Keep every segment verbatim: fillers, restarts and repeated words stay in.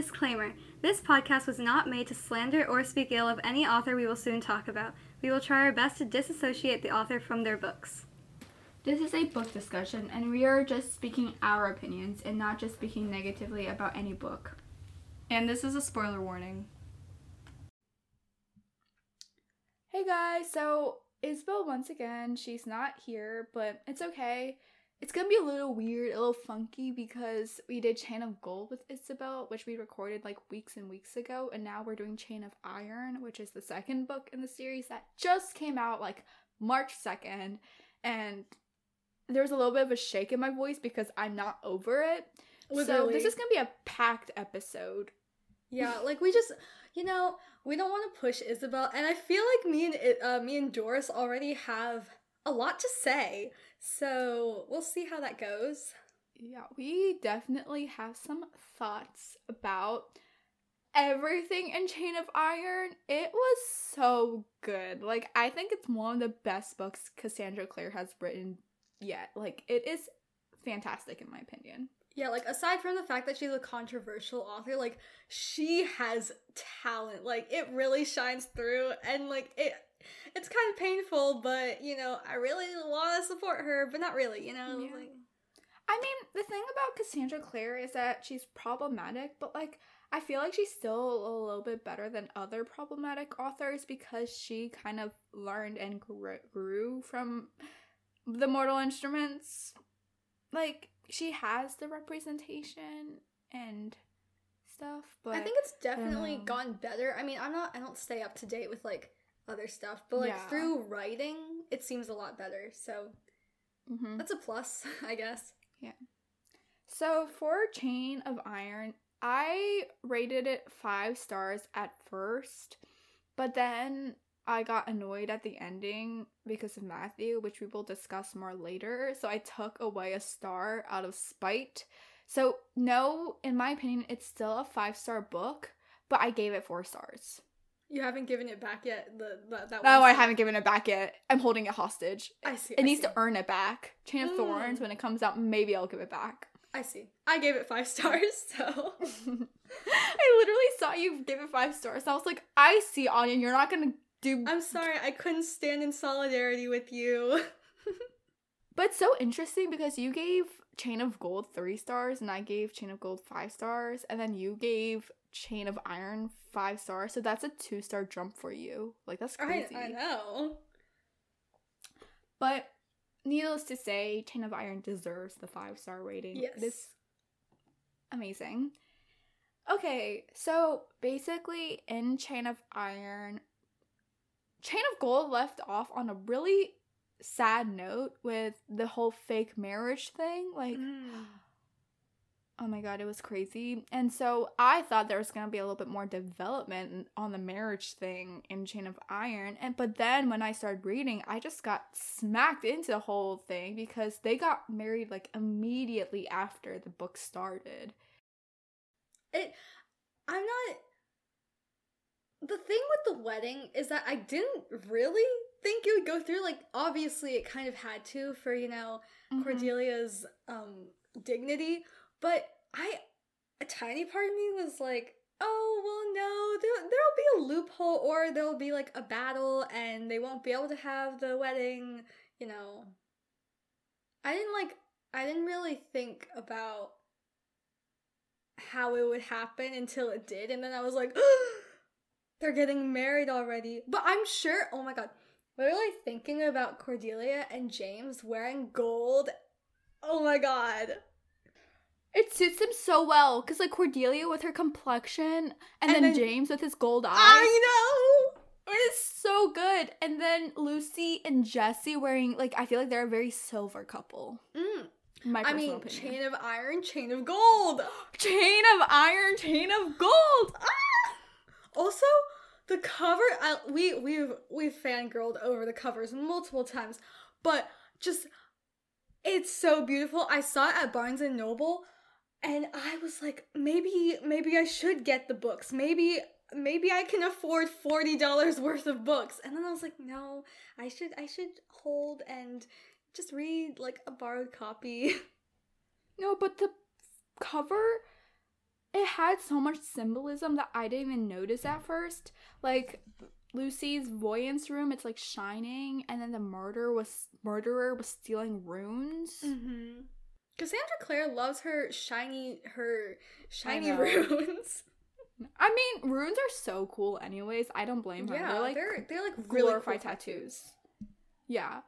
Disclaimer. This podcast was not made to slander or speak ill of any author we will soon talk about. We will try our best to disassociate the author from their books. This is a book discussion, and we are just speaking our opinions and not just speaking negatively about any book. And this is a spoiler warning. Hey guys, so Isabel once again, she's not here, but it's okay. It's gonna be a little weird, a little funky, because we did Chain of Gold with Isabel, which we recorded like weeks and weeks ago, and now we're doing Chain of Iron, which is the second book in the series that just came out like March second, and there was a little bit of a shake in my voice because I'm not over it. Literally. So this is gonna be a packed episode. Yeah, like we just, you know, we don't want to push Isabel, and I feel like me and uh, me and Doris already have a lot to say, so we'll see how that goes. Yeah, we definitely have some thoughts about everything in Chain of Iron. It was so good. Like, I think it's one of the best books Cassandra Clare has written yet. Like, it is fantastic in my opinion. Yeah, like, aside from the fact that she's a controversial author, like, she has talent. Like, it really shines through, and, like, it... it's kind of painful, but, you know, I really want to support her, but not really, you know? Yeah. Like, I mean, the thing about Cassandra Clare is that she's problematic, but, like, I feel like she's still a little bit better than other problematic authors because she kind of learned and grew from the Mortal Instruments. Like, she has the representation and stuff, but... I think it's definitely um, gotten better. I mean, I'm not... I don't stay up to date with, like, other stuff, but like, yeah, through writing it seems a lot better, so mm-hmm. That's a plus, I guess. Yeah, so for Chain of Iron, I rated it five stars at first, but then I got annoyed at the ending because of Matthew, which we will discuss more later, so I took away a star out of spite. So no, in my opinion it's still a five-star book, but I gave it four stars. You haven't given it back yet? The, the, that no, I haven't given it back yet. I'm holding it hostage. I see. It I needs see. to earn it back. Chain of mm. Thorns, when it comes out, maybe I'll give it back. I see. I gave it five stars, so. I literally saw you give it five stars. I was like, I see, Anya, you're not going to do... I'm sorry, I couldn't stand in solidarity with you. But it's so interesting because you gave Chain of Gold three stars, and I gave Chain of Gold five stars, and then you gave Chain of Iron five stars, so that's a two star jump for you. Like, that's crazy. I, I know. But needless to say, Chain of Iron deserves the five star rating. Yes. This amazing. Okay, so basically in Chain of Iron, Chain of Gold left off on a really sad note with the whole fake marriage thing. Like, mm. Oh my god, it was crazy. And so I thought there was going to be a little bit more development on the marriage thing in Chain of Iron. And But then when I started reading, I just got smacked into the whole thing because they got married like immediately after the book started. It, I'm not... The thing with the wedding is that I didn't really think it would go through. Like, obviously it kind of had to for, you know, mm-hmm. Cordelia's um, dignity. But I, a tiny part of me was like, oh, well, no, there, there'll be a loophole, or there'll be, like, a battle, and they won't be able to have the wedding, you know. I didn't, like, I didn't really think about how it would happen until it did, and then I was like, oh, they're getting married already. But I'm sure, oh my god, literally thinking about Cordelia and James wearing gold, oh my god. It suits them so well, because, like, Cordelia with her complexion, and, and then, then James with his gold eyes. I know! It is so good. And then Lucy and Jesse wearing, like, I feel like they're a very silver couple. Mm. My personal I mean, opinion. Chain of Iron, Chain of Gold. Chain of Iron, Chain of Gold! Ah! Also, the cover, I, we, we've, we've fangirled over the covers multiple times, but just, it's so beautiful. I saw it at Barnes and Noble. And I was like, maybe, maybe I should get the books. Maybe, maybe I can afford forty dollars worth of books. And then I was like, no, I should, I should hold and just read, like, a borrowed copy. No, but the cover, it had so much symbolism that I didn't even notice at first. Like Lucy's voyance room, it's like shining, and then the murder was murderer was stealing runes. Mm-hmm. Cassandra Clare loves her shiny her shiny runes. I mean, runes are so cool anyways. I don't blame her. Yeah, they're like they're, they're like really glorified cool tattoos. tattoos. Yeah.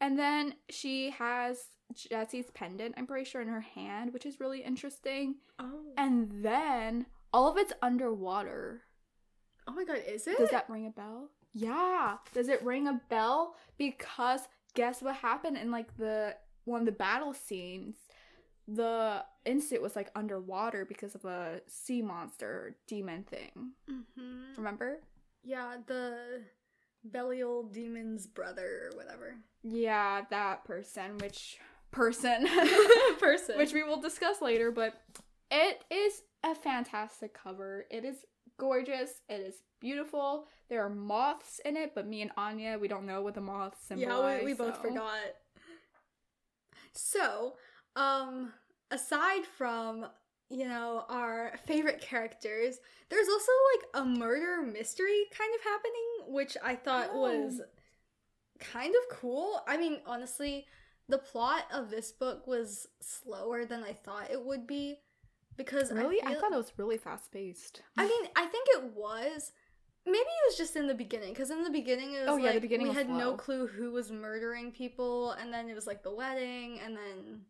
And then she has Jesse's pendant, I'm pretty sure, in her hand, which is really interesting. Oh. And then all of it's underwater. Oh my god, is it? Does that ring a bell? Yeah. Does it ring a bell? Because guess what happened in like the one of the battle scenes? The instant was like underwater because of a sea monster demon thing. Mm-hmm. Remember? Yeah, the Belial demon's brother or whatever. Yeah, that person, which person, person, which we will discuss later. But it is a fantastic cover. It is gorgeous. It is beautiful. There are moths in it, but me and Anya, we don't know what the moths symbolize. Yeah, we, we so. both forgot. So, um, aside from, you know, our favorite characters, there's also like a murder mystery kind of happening, which I thought oh. was kind of cool. I mean, honestly, the plot of this book was slower than I thought it would be, because really I, feel, I thought it was really fast paced. I mean, I think it was. Maybe it was just in the beginning, because in the beginning it was oh, yeah, like the beginning we had slow. no clue who was murdering people, and then it was like the wedding, and then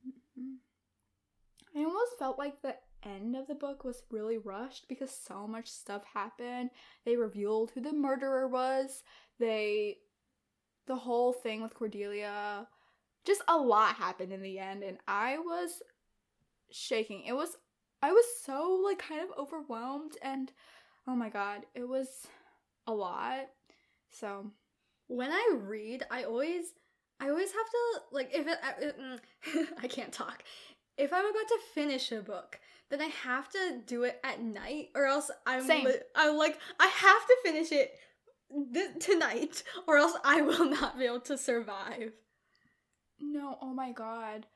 I almost felt like the end of the book was really rushed because so much stuff happened. They revealed who the murderer was. They the whole thing with Cordelia. Just a lot happened in the end, and I was shaking. It was I was so like kind of overwhelmed, and oh my god, it was a lot. So when I read, I always I always have to like if it, it I can't talk. If I'm about to finish a book, then I have to do it at night, or else I'm li- I'm like I have to finish it th- tonight, or else I will not be able to survive. No, oh my god.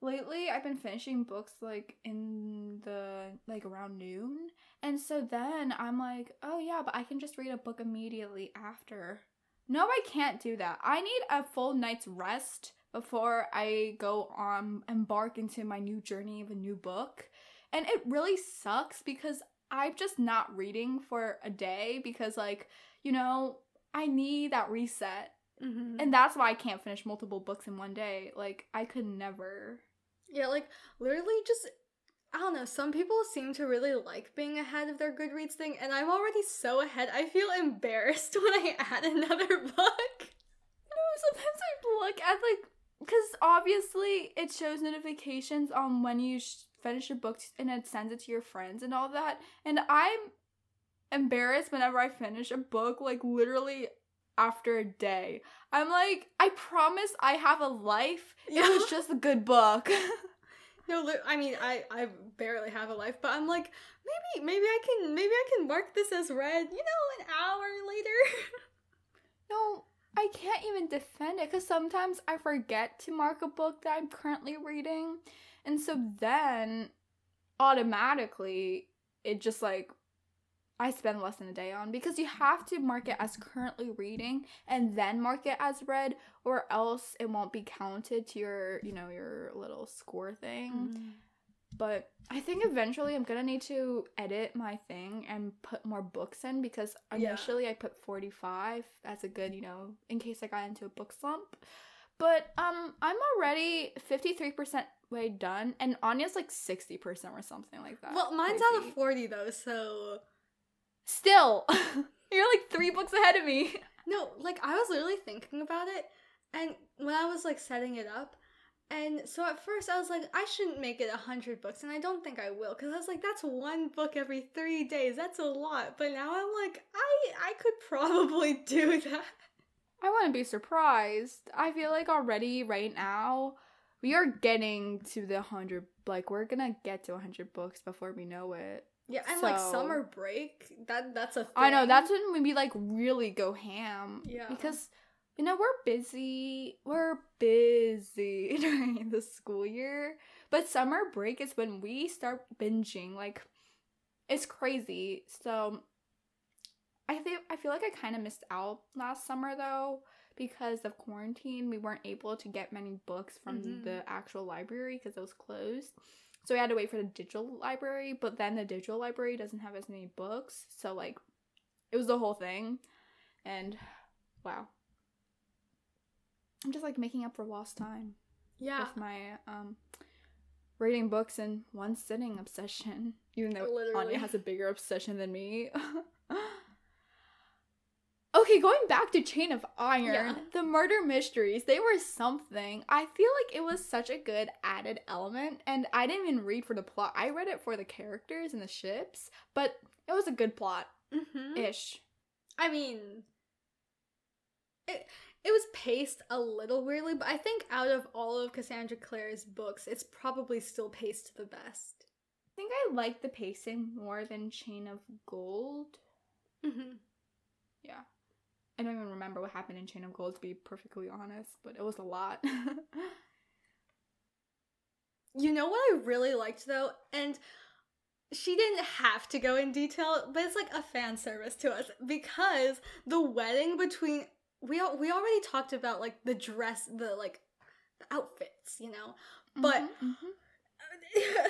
Lately, I've been finishing books like in the like around noon, and so then I'm like, oh yeah, but I can just read a book immediately after. No, I can't do that. I need a full night's rest before I go on embark into my new journey of a new book. And it really sucks because I'm just not reading for a day because, like, you know, I need that reset. Mm-hmm. And that's why I can't finish multiple books in one day. Like, I could never. Yeah, like, literally just, I don't know, some people seem to really like being ahead of their Goodreads thing, and I'm already so ahead. I feel embarrassed when I add another book. No, sometimes I look at, like, because obviously it shows notifications on when you sh- finish a book and it sends it to your friends and all that, and I'm embarrassed whenever I finish a book, like, literally after a day. I'm like, I promise I have a life. Yeah. It was just a good book. No, I mean, I, I barely have a life, but I'm like, maybe maybe I can maybe I can mark this as read, you know, an hour later. No, I can't even defend it because sometimes I forget to mark a book that I'm currently reading, and so then automatically it just like I spend less than a day on, because you have to mark it as currently reading and then mark it as read, or else it won't be counted to your, you know, your little score thing. Mm. But I think eventually I'm gonna need to edit my thing and put more books in, because initially yeah. I put forty-five as a good, you know, in case I got into a book slump. But um, I'm already fifty-three percent way done, and Anya's like sixty percent or something like that. Well, mine's crazy. Out of forty though, so still, you're like three books ahead of me. No, like I was literally thinking about it, and when I was like setting it up, and so at first I was like, I shouldn't make it a hundred books, and I don't think I will, because I was like, that's one book every three days. That's a lot. But now I'm like, I I could probably do that. I wouldn't be surprised. I feel like already right now we are getting to the hundred. Like we're gonna get to a hundred books before we know it. Yeah, and so, like summer break, that that's a thing. I know, that's when we like really go ham. Yeah. Because, you know, we're busy, we're busy during the school year, but summer break is when we start binging. Like, it's crazy. So I think I feel like I kind of missed out last summer though, because of quarantine. We weren't able to get many books from mm-hmm. the actual library because it was closed. So we had to wait for the digital library, but then the digital library doesn't have as many books. So like it was the whole thing. And wow. I'm just like making up for lost time. Yeah. With my um reading books in one sitting obsession. Even though literally Anya has a bigger obsession than me. Okay, going back to Chain of Iron, yeah. the murder mysteries, they were something. I feel like it was such a good added element, and I didn't even read for the plot. I read it for the characters and the ships, but it was a good plot-ish. Mm-hmm. I mean, it, it was paced a little weirdly, but I think out of all of Cassandra Clare's books, it's probably still paced the best. I think I like the pacing more than Chain of Gold. Mm-hmm. Yeah. I don't even remember what happened in Chain of Gold, to be perfectly honest, but it was a lot. You know what I really liked, though? And she didn't have to go in detail, but it's like a fan service to us, because the wedding between... We we already talked about, like, the dress, the, like, the outfits, you know? Mm-hmm, but, mm-hmm.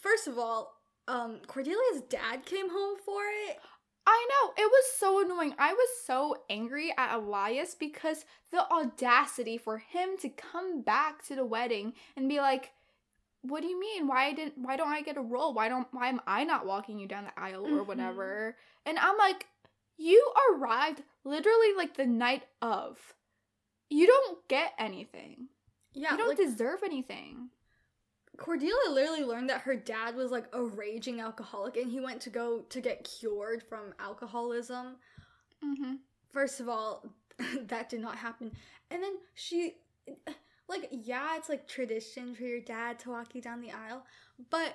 First of all, um, Cordelia's dad came home for it. I know, it was so annoying. I was so angry at Elias because the audacity for him to come back to the wedding and be like, what do you mean? Why didn't why don't I get a role? Why don't why am I not walking you down the aisle or whatever? Mm-hmm. And I'm like, you arrived literally like the night of. You don't get anything. Yeah. You don't like, deserve anything. Cordelia literally learned that her dad was, like, a raging alcoholic, and he went to go to get cured from alcoholism. Mm-hmm. First of all, that did not happen. And then she, like, yeah, it's, like, tradition for your dad to walk you down the aisle, but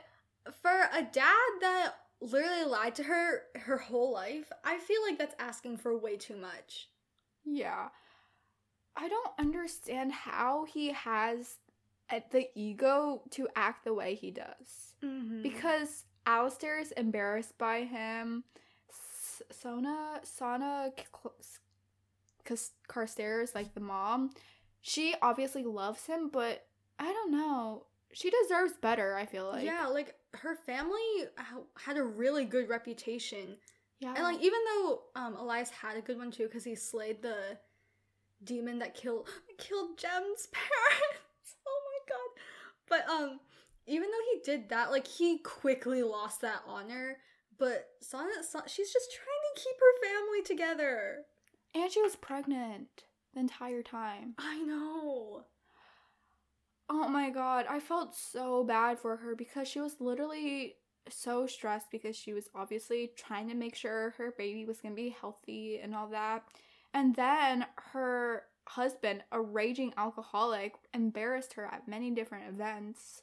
for a dad that literally lied to her her whole life, I feel like that's asking for way too much. Yeah. I don't understand how he has... at the ego to act the way he does. Mm-hmm. Because Alistair is embarrassed by him. S- Sona, Sona C- C- Carstairs, like the mom, she obviously loves him, but I don't know. She deserves better, I feel like. Yeah, like, her family had a really good reputation. Yeah. And, like, even though um, Elias had a good one, too, because he slayed the demon that killed killed Jem's parents. But, um, even though he did that, like, he quickly lost that honor, but Sona, Sona, she's just trying to keep her family together. And she was pregnant the entire time. I know. Oh my god, I felt so bad for her because she was literally so stressed because she was obviously trying to make sure her baby was gonna be healthy and all that. And then her... husband, a raging alcoholic, embarrassed her at many different events.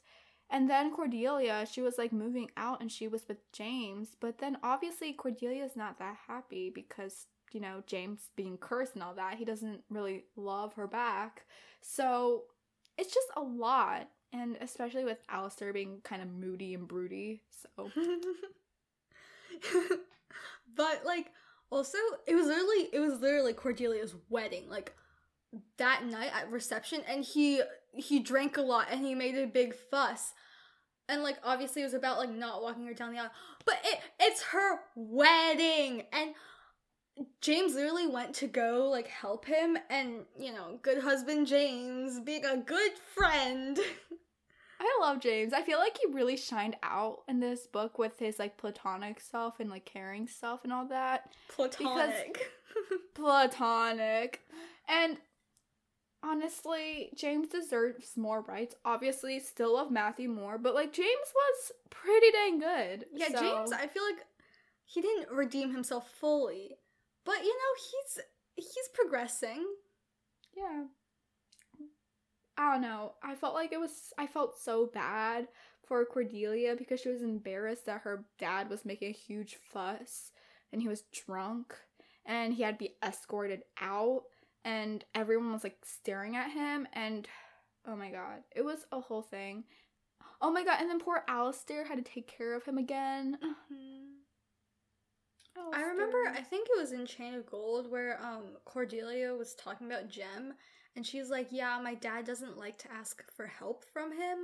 And then Cordelia, she was like moving out and she was with James, but then obviously Cordelia's not that happy because, you know, James being cursed and all that, he doesn't really love her back. So it's just a lot, and especially with Alistair being kind of moody and broody, so. But like, also, it was literally, it was literally Cordelia's wedding, like, that night at reception, and he he drank a lot and he made a big fuss, and like obviously it was about like not walking her down the aisle, but it it's her wedding, and James literally went to go like help him, and you know, good husband James being a good friend. I love James. I feel like he really shined out in this book with his like platonic self and like caring self and all that. Platonic. Platonic. And honestly, James deserves more rights. Obviously, still love Matthew more, but, like, James was pretty dang good. Yeah, so. James, I feel like he didn't redeem himself fully. But, you know, he's he's progressing. Yeah. I don't know. I felt like it was... I felt so bad for Cordelia because she was embarrassed that her dad was making a huge fuss, and he was drunk, and he had to be escorted out. And everyone was, like, staring at him. And, oh, my God. It was a whole thing. Oh, my God. And then poor Alistair had to take care of him again. Mm-hmm. Alistair. I remember, I think it was in Chain of Gold where um Cordelia was talking about Jem, and she's like, yeah, my dad doesn't like to ask for help from him.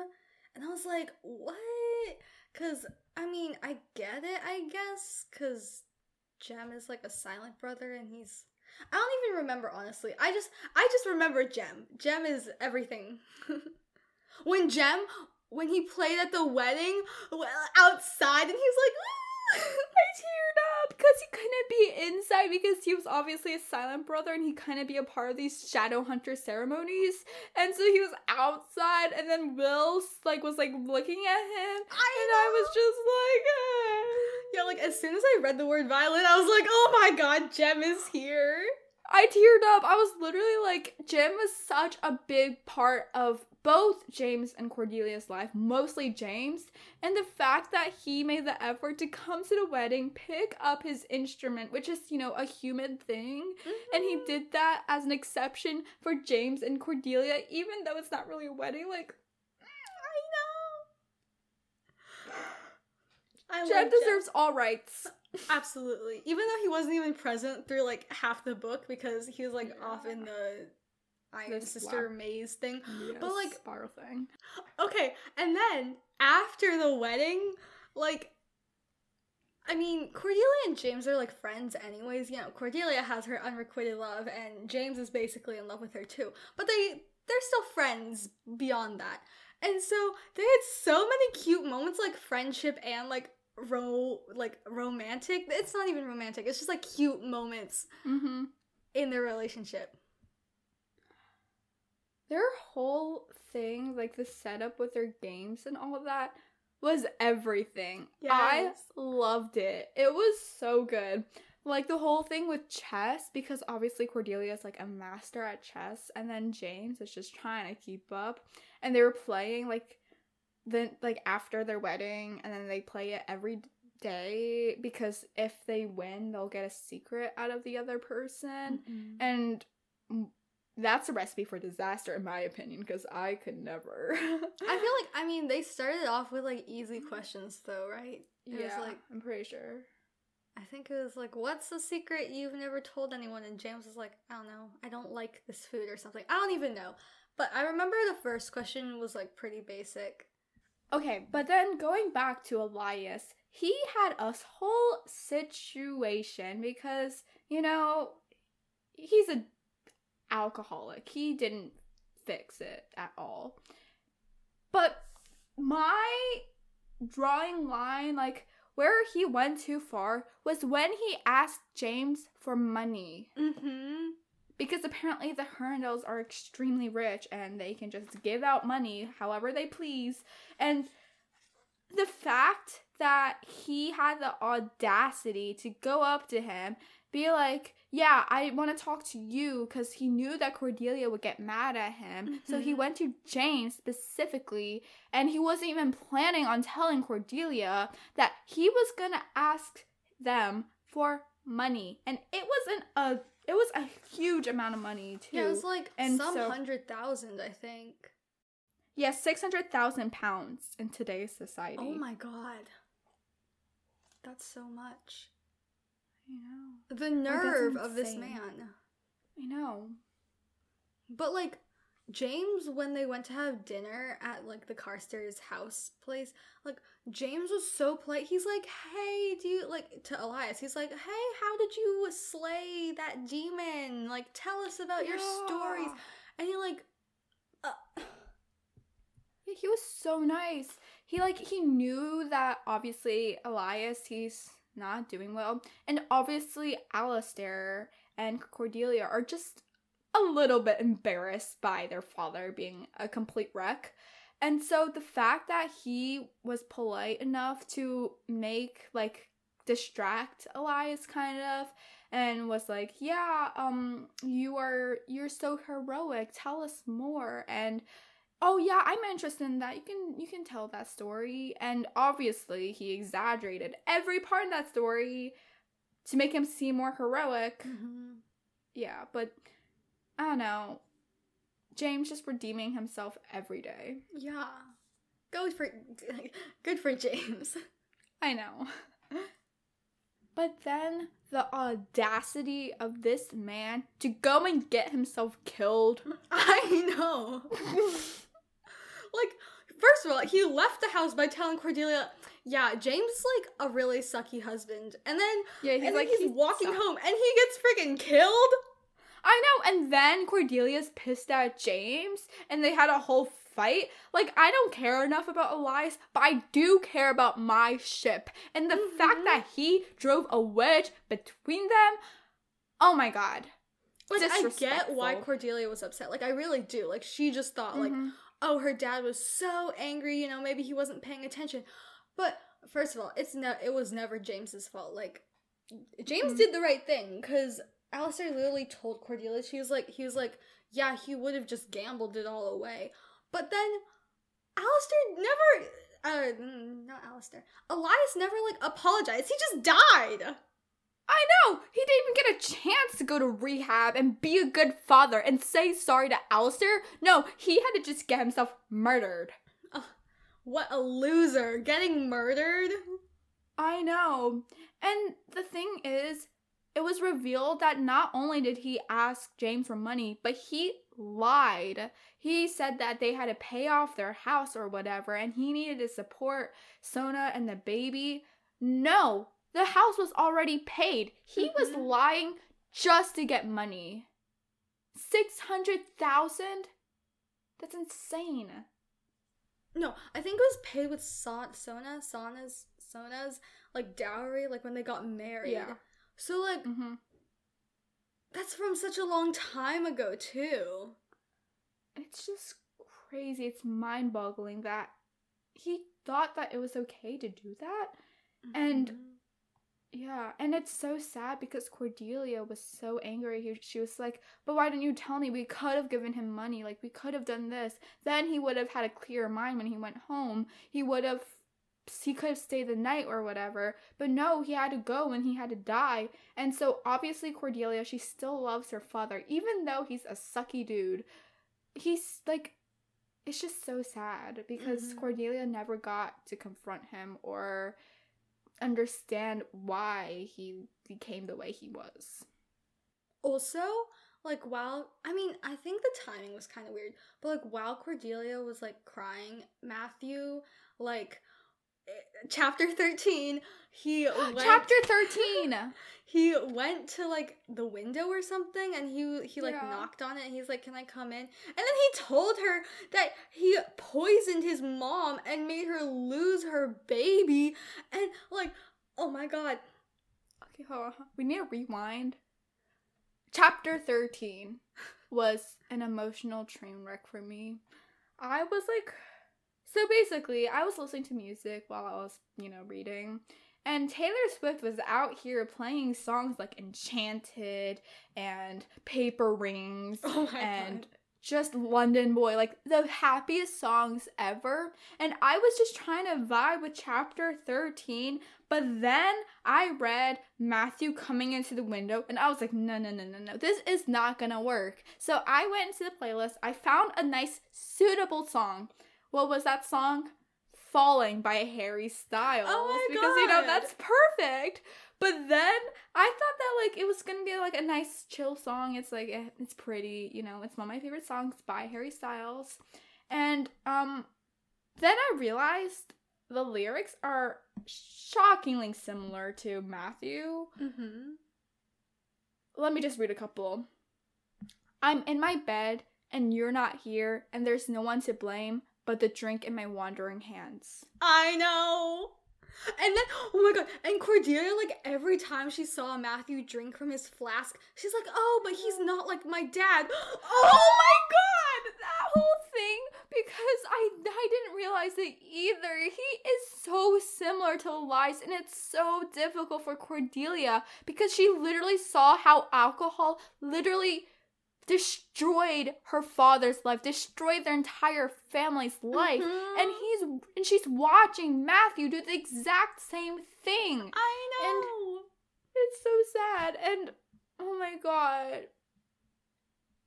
And I was like, what? Because, I mean, I get it, I guess, because Jem is like a silent brother, and he's... I don't even remember, honestly. I just I just remember Jem. Jem is everything. When Jem, when he played at the wedding outside, and he was like... I teared up because he couldn't be inside because he was obviously a silent brother and he couldn't be a part of these shadow hunter ceremonies, and so he was outside, and then Will like was like looking at him. I and know. I was just like eh. Yeah, like as soon as I read the word violent, I was like, oh my god, Jem is here. I teared up. I was literally like, Jem was such a big part of both James and Cordelia's life, mostly James, and the fact that he made the effort to come to the wedding, pick up his instrument, which is, you know, a human thing, mm-hmm. and he did that as an exception for James and Cordelia, even though it's not really a wedding, like, I know. I Jem deserves Jem. All rights. Absolutely. Even though he wasn't even present through, like, half the book because he was, like, yeah. off in the... Iron Sister Maze thing. Yes, but like spiral thing. Okay, and then after the wedding, like I mean, Cordelia and James are like friends anyways. You know, Cordelia has her unrequited love and James is basically in love with her too. But they they're still friends beyond that. And so they had so many cute moments like friendship and like ro like romantic. It's not even romantic. It's just like cute moments mm-hmm. in their relationship. Their whole thing, like the setup with their games and all of that, was everything. Yes. I loved it. It was so good. Like the whole thing with chess, because obviously Cordelia is like a master at chess, and then James is just trying to keep up. And they were playing like the like after their wedding, and then they play it every day because if they win, they'll get a secret out of the other person, mm-hmm. and. That's a recipe for disaster, in my opinion, because I could never. I feel like, I mean, they started off with, like, easy questions, though, right? It yeah, was like, I'm pretty sure. I think it was, like, what's the secret you've never told anyone? And James was like, I don't know. I don't like this food or something. I don't even know. But I remember the first question was, like, pretty basic. Okay, but then going back to Elias, he had a whole situation because, you know, he's a... alcoholic. He didn't fix it at all. But my drawing line, like, where he went too far was when he asked James for money. Mm-hmm. Because apparently the Hernandels are extremely rich and they can just give out money however they please. And the fact that he had the audacity to go up to him, be like, yeah, I want to talk to you, because he knew that Cordelia would get mad at him. Mm-hmm. So he went to James specifically, and he wasn't even planning on telling Cordelia that he was going to ask them for money. And it wasn't a, it was a huge amount of money, too. Yeah, it was like and some so, hundred thousand, I think. Yeah, six hundred thousand pounds in today's society. Oh my god. That's so much. You know. The nerve of this man. I know. But, like, James, when they went to have dinner at, like, the Carstairs house place, like, James was so polite. He's like, hey, do you, like, to Elias, he's like, hey, how did you slay that demon? Like, tell us about yeah. your stories. And he, like, uh... yeah, he was so nice. He, like, he knew that, obviously, Elias, he's... not doing well. And obviously Alistair and Cordelia are just a little bit embarrassed by their father being a complete wreck. And so the fact that he was polite enough to make, like, distract Elias kind of, and was like, yeah, um, you are, you're so heroic. Tell us more. And oh yeah, I'm interested in that. You can you can tell that story. And obviously he exaggerated every part of that story to make him seem more heroic. Mm-hmm. Yeah, but I don't know. James just redeeming himself every day. Yeah. Good for good for James. I know. But then the audacity of this man to go and get himself killed. I know. Like, first of all, he left the house by telling Cordelia, yeah, James is like a really sucky husband. And then, yeah, he's, and like, then he's, he's walking suck. home and he gets freaking killed. I know. And then Cordelia's pissed at James and they had a whole fight. Like, I don't care enough about Elias, but I do care about my ship. And the mm-hmm. fact that he drove a wedge between them, oh my god. Like, I get why Cordelia was upset. Like, I really do. Like, she just thought, mm-hmm. like, oh, her dad was so angry, you know, maybe he wasn't paying attention. But first of all, it's ne- it was never James's fault. Like, James mm-hmm. did the right thing, because Alistair literally told Cordelia, she was like, he was like, yeah, he would have just gambled it all away. But then Alistair never, uh, not Alistair, Elias never, like, apologized. He just died. I know! He didn't even get a chance to go to rehab and be a good father and say sorry to Alistair. No, he had to just get himself murdered. Uh, what a loser. Getting murdered? I know. And the thing is, it was revealed that not only did he ask James for money, but he lied. He said that they had to pay off their house or whatever, and he needed to support Sona and the baby. No! The house was already paid. He mm-hmm. was lying just to get money. six hundred thousand dollars? That's insane. No, I think it was paid with Son- Sona, Sona's, Sona's, like, dowry, like, when they got married. Yeah. So, like, mm-hmm. that's from such a long time ago, too. It's just crazy. It's mind-boggling that he thought that it was okay to do that. Mm-hmm. And... yeah, and it's so sad because Cordelia was so angry. She was like, but why didn't you tell me? We could have given him money. Like, we could have done this. Then he would have had a clear mind when he went home. He would have, he could have stayed the night or whatever. But no, he had to go and he had to die. And so obviously Cordelia, she still loves her father, even though he's a sucky dude. He's like, it's just so sad because mm-hmm. Cordelia never got to confront him or... understand why he became the way he was. Also, like, while I mean, I think the timing was kind of weird, but like while Cordelia was like crying, Matthew, like, chapter thirteen, he went, chapter thirteen he went to like the window or something and he he like yeah. knocked on it and he's like, can I come in? And then he told her that he poisoned his mom and made her lose her baby. And like, oh my god. Okay, hold on, we need to rewind. Chapter thirteen was an emotional train wreck for me. I was like, so basically, I was listening to music while I was, you know, reading, and Taylor Swift was out here playing songs like Enchanted and Paper Rings oh my and God. Just London Boy, like the happiest songs ever, and I was just trying to vibe with chapter thirteen, but then I read Matthew coming into the window, and I was like, no, no, no, no, no, this is not gonna work. So I went into the playlist, I found a nice, suitable song. What was that song? Falling by Harry Styles. Oh my because, God. You know, that's perfect. But then I thought that, like, it was going to be, like, a nice, chill song. It's, like, it's pretty, you know, it's one of my favorite songs by Harry Styles. And um, then I realized the lyrics are shockingly similar to Matthew. Mm-hmm. Let me just read a couple. I'm in my bed, and you're not here, and there's no one to blame but the drink in my wandering hands. I know. And then, oh my god, and Cordelia, like, every time she saw Matthew drink from his flask, she's like, oh, but he's not like my dad. Oh, oh my god, that whole thing, because I, I didn't realize it either. He is so similar to Elias, and it's so difficult for Cordelia, because she literally saw how alcohol literally... destroyed her father's life, destroyed their entire family's life, mm-hmm. and he's and she's watching Matthew do the exact same thing. I know. And it's so sad. And oh my god,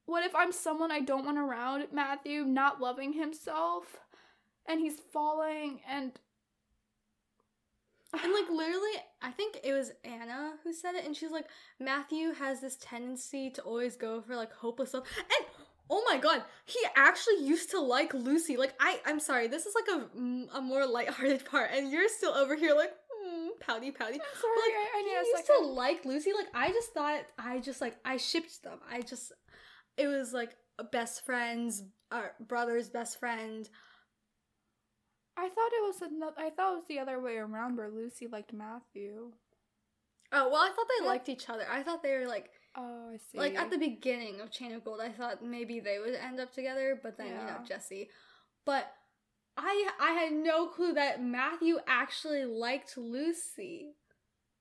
what if I'm someone I don't want around Matthew, not loving himself, and he's falling, and And, like, literally, I think it was Anna who said it, and she's like, Matthew has this tendency to always go for, like, hopeless love. And, oh my god, he actually used to like Lucy. Like, I, I'm sorry, this is, like, a, a more lighthearted part, and you're still over here, like, mm, pouty, pouty. I'm sorry, like, I, I need he a used second. to like Lucy. Like, I just thought, I just, like, I shipped them. I just, it was, like, best friends, uh, brother's best friend. I thought it was another, I thought it was the other way around where Lucy liked Matthew. Oh, well, I thought they yeah. liked each other. I thought they were like, oh, I see. Like at the beginning of Chain of Gold, I thought maybe they would end up together, but then, yeah. you know, Jesse. But I I had no clue that Matthew actually liked Lucy.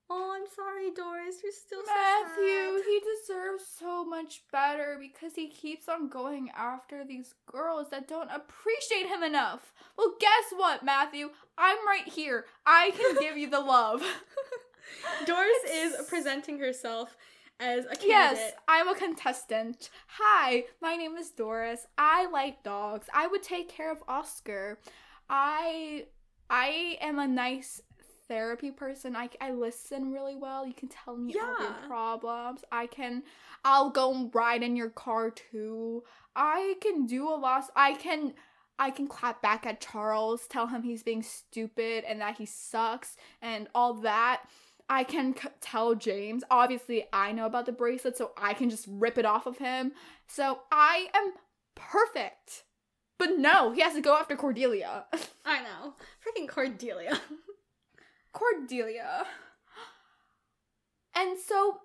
Oh, I'm sorry, Doris. You're still Matthew, so Matthew, he deserves so much better because he keeps on going after these girls that don't appreciate him enough. Well, guess what, Matthew? I'm right here. I can give you the love. Doris it's... is presenting herself as a candidate. Yes, I'm a contestant. Hi, my name is Doris. I like dogs. I would take care of Oscar. I, I am a nice... therapy person. I, I listen really well. You can tell me yeah. all your problems. I can, I'll go ride in your car too. I can do a lot. I can, I can clap back at Charles, tell him he's being stupid and that he sucks and all that. I can c- tell James. Obviously, I know about the bracelet, so I can just rip it off of him. So I am perfect. But no, he has to go after Cordelia. I know. Freaking Cordelia. Cordelia. And so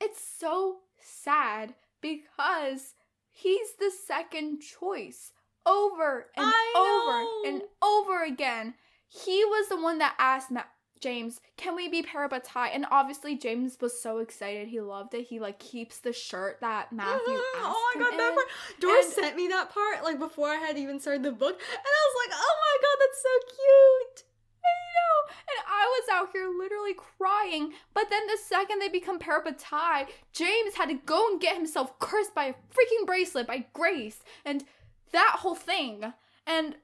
it's so sad because he's the second choice over and I over know. and over again. He was the one that asked Ma- James, can we be parabatai? And obviously James was so excited. He loved it. He like keeps the shirt that Matthew mm-hmm. asked Oh my god, him that in. part. Doris and- sent me that part like before I had even started the book. And I was like, oh my god, that's so cute. I know, and I was out here literally crying, but then the second they become parabatai, James had to go and get himself cursed by a freaking bracelet by Grace, and that whole thing, and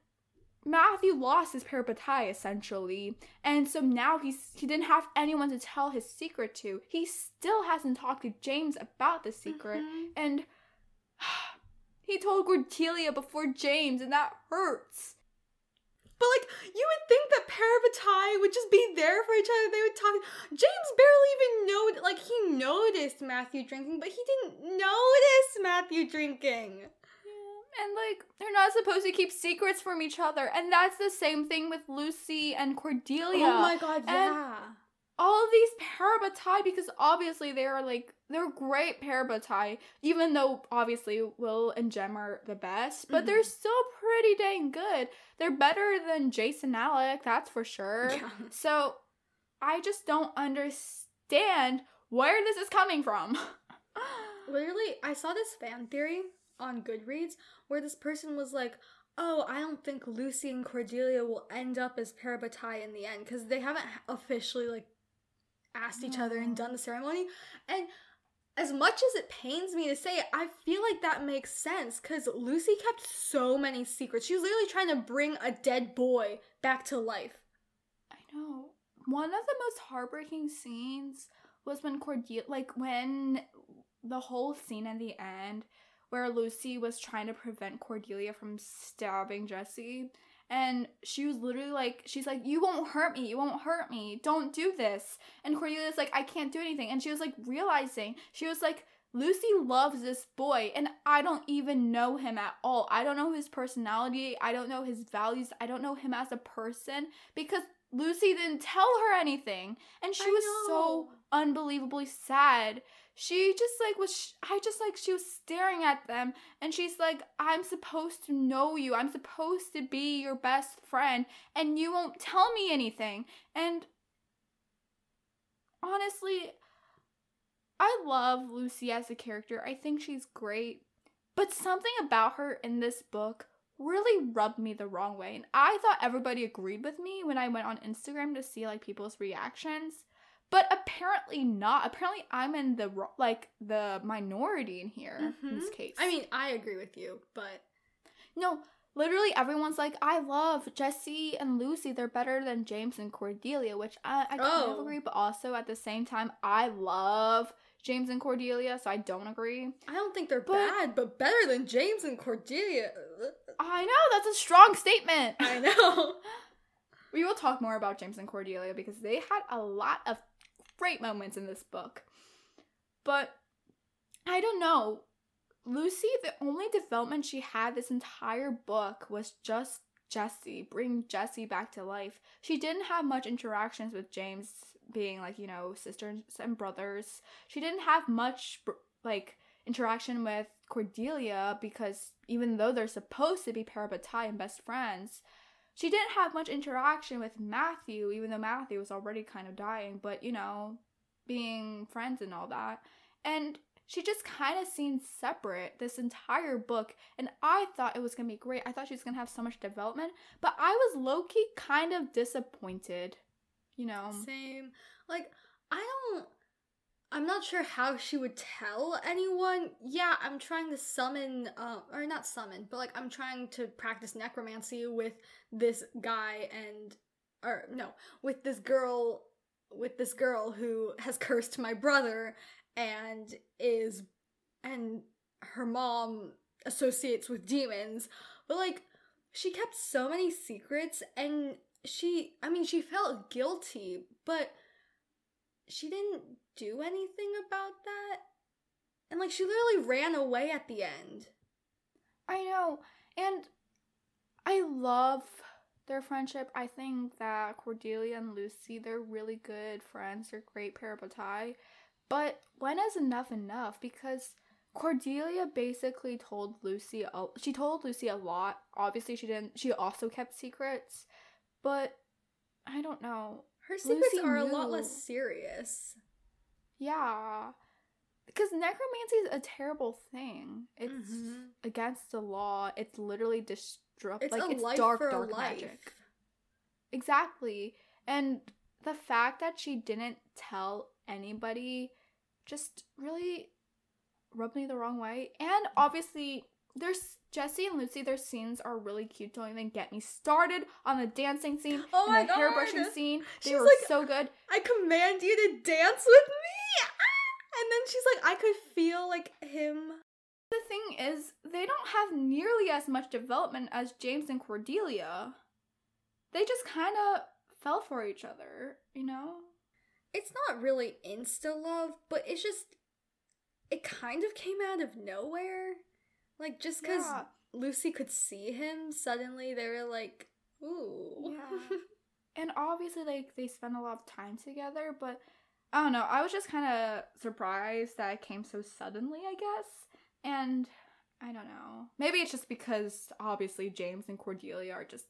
Matthew lost his parabatai, essentially, and so now he's, he didn't have anyone to tell his secret to. He still hasn't talked to James about the secret, mm-hmm. and he told Cordelia before James, and that hurts. But, like, you would think that parabatai would just be there for each other. They would talk. James barely even noticed. Like, he noticed Matthew drinking, but he didn't notice Matthew drinking. Yeah. And, like, they're not supposed to keep secrets from each other. And that's the same thing with Lucy and Cordelia. Oh, my God, yeah. And all of these parabatai, because obviously they are, like, they're great parabatai. Even though, obviously, Will and Jem are the best. But mm-hmm. they're still pretty dang good. They're better than Jason Alec, that's for sure. Yeah. So I just don't understand where this is coming from. Literally, I saw this fan theory on Goodreads where this person was like, oh, I don't think Lucy and Cordelia will end up as parabatai in the end because they haven't officially like asked each other and done the ceremony. And as much as it pains me to say it, I feel like that makes sense because Lucy kept so many secrets. She was literally trying to bring a dead boy back to life. I know. One of the most heartbreaking scenes was when Cordelia, like when the whole scene at the end where Lucy was trying to prevent Cordelia from stabbing Jesse. And she was literally like, she's like, you won't hurt me. You won't hurt me. Don't do this. And Cordelia's like, I can't do anything. And she was like realizing, she was like, Lucy loves this boy and I don't even know him at all. I don't know his personality. I don't know his values. I don't know him as a person because Lucy didn't tell her anything. And she I was know. so unbelievably sad. She just like was, I just like, she was staring at them and she's like, I'm supposed to know you. I'm supposed to be your best friend and you won't tell me anything. And honestly, I love Lucy as a character. I think she's great, but something about her in this book really rubbed me the wrong way. And I thought everybody agreed with me when I went on Instagram to see like people's reactions. But apparently not. Apparently I'm in the, like, the minority in here, mm-hmm. in this case. I mean, I agree with you, but... No, Literally everyone's like, I love Jesse and Lucy. They're better than James and Cordelia, which I, I kind oh. of agree. But also at the same time, I love James and Cordelia, so I don't agree. I don't think they're but, bad, but better than James and Cordelia. I know. That's a strong statement. I know. We will talk more about James and Cordelia because they had a lot of great moments in this book. But I don't know. Lucy, the only development she had this entire book was just Jesse, bring Jesse back to life. She didn't have much interactions with James being like, you know, sisters and brothers. She didn't have much like interaction with Cordelia because even though they're supposed to be parabatai and best friends, she didn't have much interaction with Matthew, even though Matthew was already kind of dying, but you know, being friends and all that. And she just kind of seemed separate this entire book, and I thought it was going to be great. I thought she was going to have so much development, but I was low-key kind of disappointed, you know? Same. Like, I don't... I'm not sure how she would tell anyone. Yeah, I'm trying to summon... Uh, or not summon, but, like, I'm trying to practice necromancy with this guy and... Or, no, with this girl... With this girl who has cursed my brother... and is and her mom associates with demons, but like she kept so many secrets, and she I mean she felt guilty, but she didn't do anything about that, and like she literally ran away at the end. I know, and I love their friendship. I think that Cordelia and Lucy, they're really good friends, they're great parabatai. But when is enough enough? Because Cordelia basically told Lucy, a, she told Lucy a lot. Obviously, she didn't, she also kept secrets. But, I don't know. Her secrets Lucy are knew. a lot less serious. Yeah. Because necromancy is a terrible thing. It's mm-hmm. against the law. It's literally destructive. Like, a it's life dark, for dark a life. magic. Exactly. And the fact that she didn't tell anybody just really rubbed me the wrong way. And obviously, there's Jesse and Lucy, their scenes are really cute. Don't even get me started on the dancing scene. Oh my god. The hairbrushing scene. They were so good. I command you to dance with me. And then she's like, I could feel like him. The thing is, they don't have nearly as much development as James and Cordelia. They just kind of fell for each other, you know? It's not really insta-love, but it's just, it kind of came out of nowhere. Like, just because yeah. Lucy could see him, suddenly they were like, ooh. Yeah. And obviously, like, they spent a lot of time together, but I don't know. I was just kind of surprised that it came so suddenly, I guess. And I don't know. Maybe it's just because, obviously, James and Cordelia are just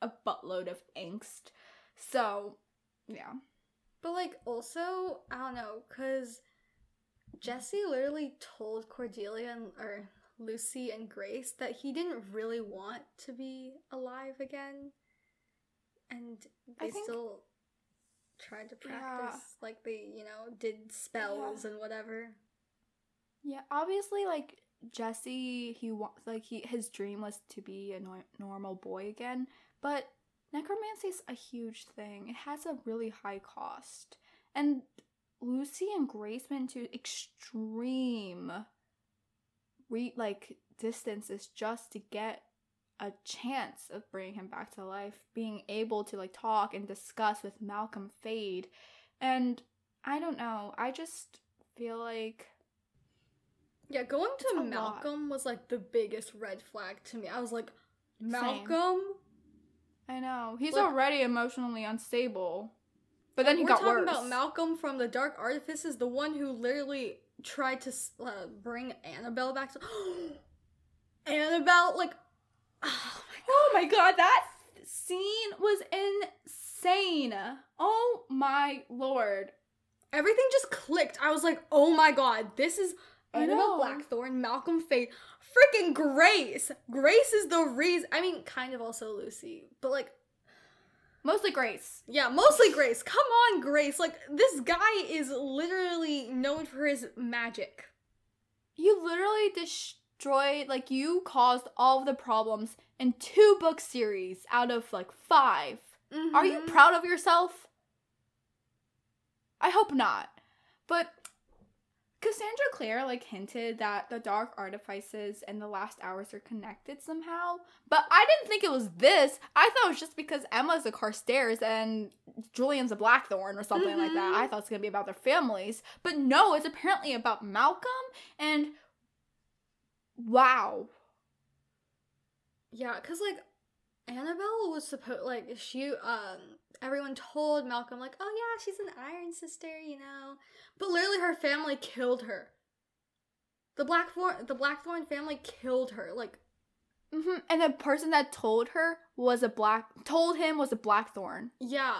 a buttload of angst. So, yeah. But, like, also, I don't know, because Jesse literally told Cordelia and, or Lucy and Grace that he didn't really want to be alive again. And they think, still tried to practice, yeah. like, they, you know, did spells yeah. and whatever. Yeah, obviously, like, Jesse, he wants, like, he his dream was to be a no- normal boy again, but... necromancy is a huge thing. It has a really high cost. And Lucy and Grace went to extreme re- like distances just to get a chance of bringing him back to life, being able to like talk and discuss with Malcolm Fade. And I don't know, I just feel like yeah, going to Malcolm lot. was like the biggest red flag to me. I was like, Malcolm? Same. I know. He's like, already emotionally unstable. But then he got worse. We're talking about Malcolm from the Dark Artifices, the one who literally tried to uh, bring Annabelle back to... Annabelle, like... Oh my, oh my god, that scene was insane. Oh my lord. Everything just clicked. I was like, oh my god, this is... Annabelle Blackthorn, Malcolm Fade, freaking Grace. Grace is the reason. I mean, kind of also Lucy, but like mostly Grace. Yeah, mostly Grace. Come on, Grace. Like this guy is literally known for his magic. You literally dis- droid, like, you caused all of the problems in two book series out of, like, five. Mm-hmm. Are you proud of yourself? I hope not. But Cassandra Clare, like, hinted that the Dark Artifices and the Last Hours are connected somehow. But I didn't think it was this. I thought it was just because Emma's a Carstairs and Julian's a Blackthorn or something mm-hmm. like that. I thought it was going to be about their families. But no, it's apparently about Malcolm and... Wow. Yeah, because, like, Annabelle was supposed, like, she, um, everyone told Malcolm, like, oh, yeah, she's an Iron Sister, you know. But literally her family killed her. The Blackthorn, the Blackthorn family killed her, like. Mm-hmm. And the person that told her was a Black, told him was a Blackthorn. Yeah.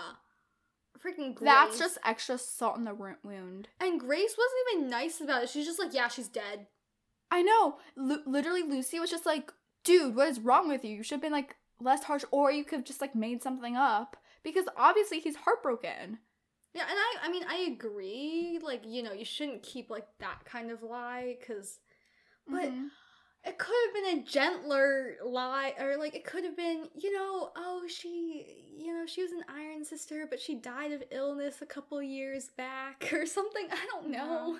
Freaking Grace. That's just extra salt in the wound. And Grace wasn't even nice about it. She's just like, yeah, she's dead. I know. L- literally, Lucy was just like, dude, what is wrong with you? You should have been, like, less harsh, or you could have just, like, made something up. Because, obviously, he's heartbroken. Yeah, and I, I mean, I agree. Like, you know, you shouldn't keep, like, that kind of lie, because, but mm-hmm. it could have been a gentler lie, or, like, it could have been, you know, oh, she, you know, she was an Iron Sister, but she died of illness a couple years back, or something. I don't know. Yeah.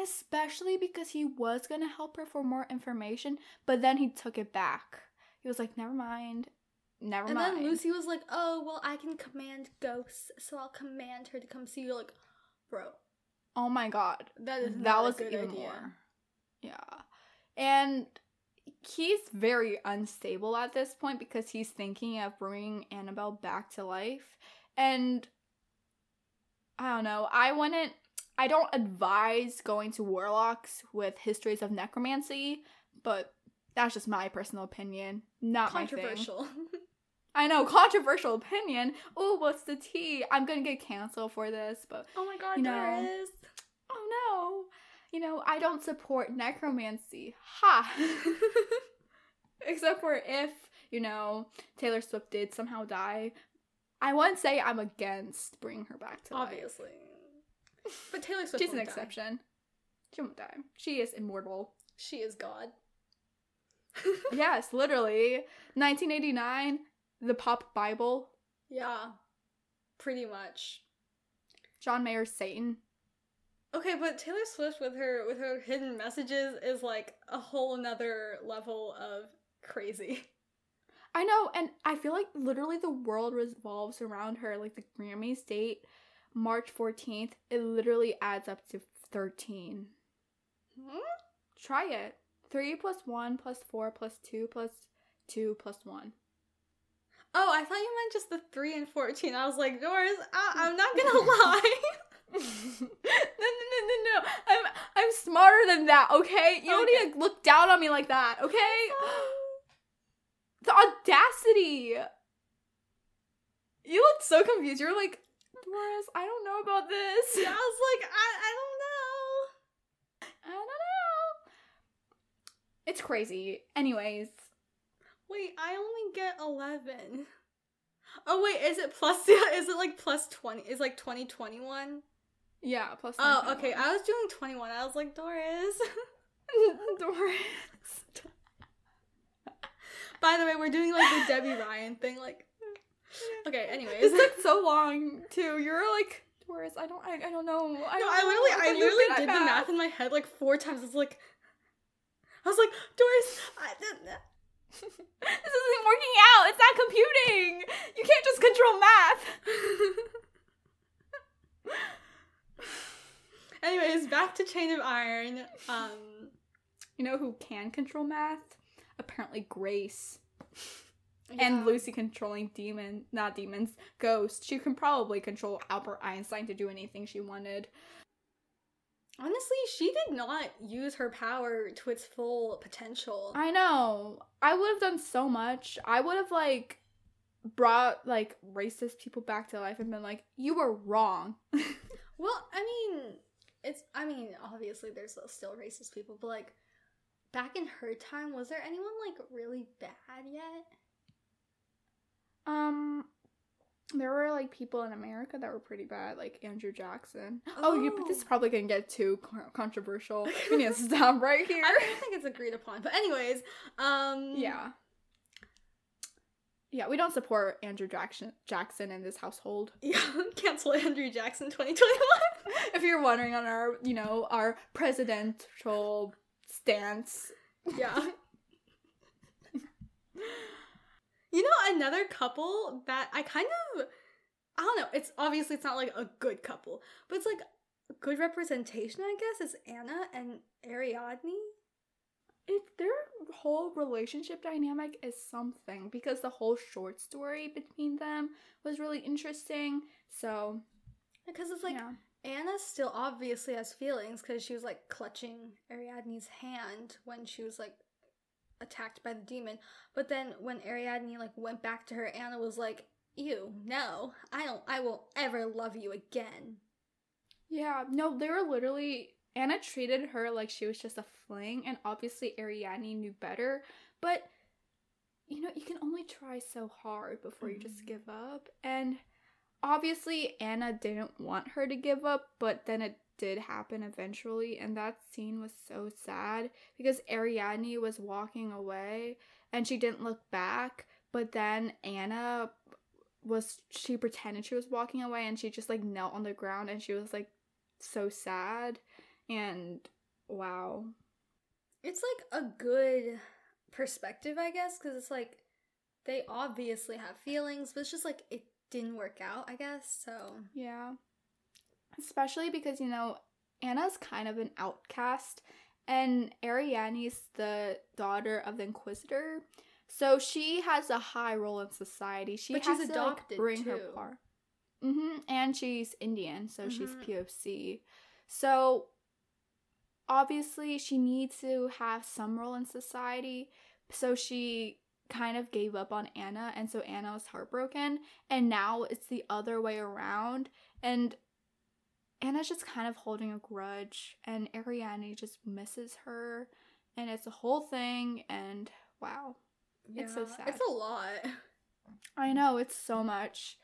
Especially because he was going to help her for more information, but then he took it back. He was like, never mind. Never and mind. And then Lucy was like, oh, well, I can command ghosts, so I'll command her to come see you. Like, bro. Oh my god. That is That was even idea. More. Yeah. And he's very unstable at this point because he's thinking of bringing Annabelle back to life. And I don't know. I wouldn't. I don't advise going to warlocks with histories of necromancy, but that's just my personal opinion, not my thing. Controversial. I know, controversial opinion. Oh, what's the tea? I'm going to get canceled for this, but oh my god, you know, there is. Oh no. You know, I don't support necromancy. Ha. Except for if, you know, Taylor Swift did somehow die. I wouldn't say I'm against bringing her back to life. Obviously. But Taylor Swift She's an exception. Die. She won't die. She is immortal. She is God. Yes, literally. nineteen eighty-nine, the pop Bible. Yeah, pretty much. John Mayer's Satan. Okay, but Taylor Swift with her with her hidden messages is like a whole nother level of crazy. I know, and I feel like literally the world revolves around her. Like the Grammys date. March fourteenth, it literally adds up to thirteen. Hmm? Try it. three plus one plus four plus two plus two plus one. Oh, I thought you meant just the three and fourteen. I was like, Doris, I- I'm not gonna lie. no, no, no, no, no. I'm, I'm smarter than that, okay? You okay. Don't need to look down on me like that, okay? The audacity! You looked so confused. You were like, Doris, I don't know about this. Yeah, I was like, I, I don't know. I don't know. It's crazy. Anyways. Wait, I only get eleven. Oh, wait, is it plus, is it like plus twenty? Is it like twenty twenty-one? Yeah, plus twenty. Oh, okay. I was doing twenty-one. I was like, Doris. Doris. By the way, we're doing like the Debbie Ryan thing, like. Okay, anyways. This took so long, too. You were like, Doris, I don't, I, I don't know. I no, I literally, I literally did the math in my head, like, four times. I was like, I was like, Doris, I didn't. This isn't working out. It's not computing. You can't just control math. Anyways, back to Chain of Iron. Um, you know who can control math? Apparently Grace. Yeah. And Lucy controlling demon, not demons, ghosts. She can probably control Albert Einstein to do anything she wanted. Honestly, she did not use her power to its full potential. I know. I would have done so much. I would have, like, brought, like, racist people back to life and been like, you were wrong. Well, I mean, it's, I mean, obviously there's still racist people, but, like, back in her time, was there anyone, like, really bad yet? Um, There were, like, people in America that were pretty bad, like Andrew Jackson. Oh, oh you, but this is probably going to get too controversial. We need to stop right here. I don't think it's agreed upon. But anyways, um... yeah. Yeah, we don't support Andrew Jackson Jackson in this household. Yeah, cancel Andrew Jackson twenty twenty-one. If you're wondering on our, you know, our presidential stance. Yeah. You know, another couple that I kind of, I don't know, it's obviously it's not like a good couple, but it's like good representation, I guess, is Anna and Ariadne. It, their whole relationship dynamic is something, because the whole short story between them was really interesting, so. Because it's like, yeah. Anna still obviously has feelings, because she was like clutching Ariadne's hand when she was like attacked by the demon, but then when Ariadne like went back to her, Anna was like, ew, no, I don't, I won't ever love you again. Yeah, no, they were literally, Anna treated her like she was just a fling, and obviously Ariadne knew better, but, you know, you can only try so hard before mm. you just give up, and obviously Anna didn't want her to give up, but then it did happen eventually, and that scene was so sad because Ariadne was walking away and she didn't look back, but then Anna was she pretended she was walking away and she just like knelt on the ground and she was like so sad, and wow, it's like a good perspective, I guess, because it's like they obviously have feelings, but it's just like it didn't work out, I guess, so yeah. Especially because, you know, Anna's kind of an outcast, and Ariadne's the daughter of the Inquisitor, so she has a high role in society. She but has she's to, adopted, like, bring too. Her part. Mm-hmm. And she's Indian, so mm-hmm. she's P O C. So, obviously, she needs to have some role in society, so she kind of gave up on Anna, and so Anna was heartbroken, and now it's the other way around, and Anna's just kind of holding a grudge, and Ariadne just misses her, and it's a whole thing, and wow. Yeah, it's so sad. It's a lot. I know, it's so much.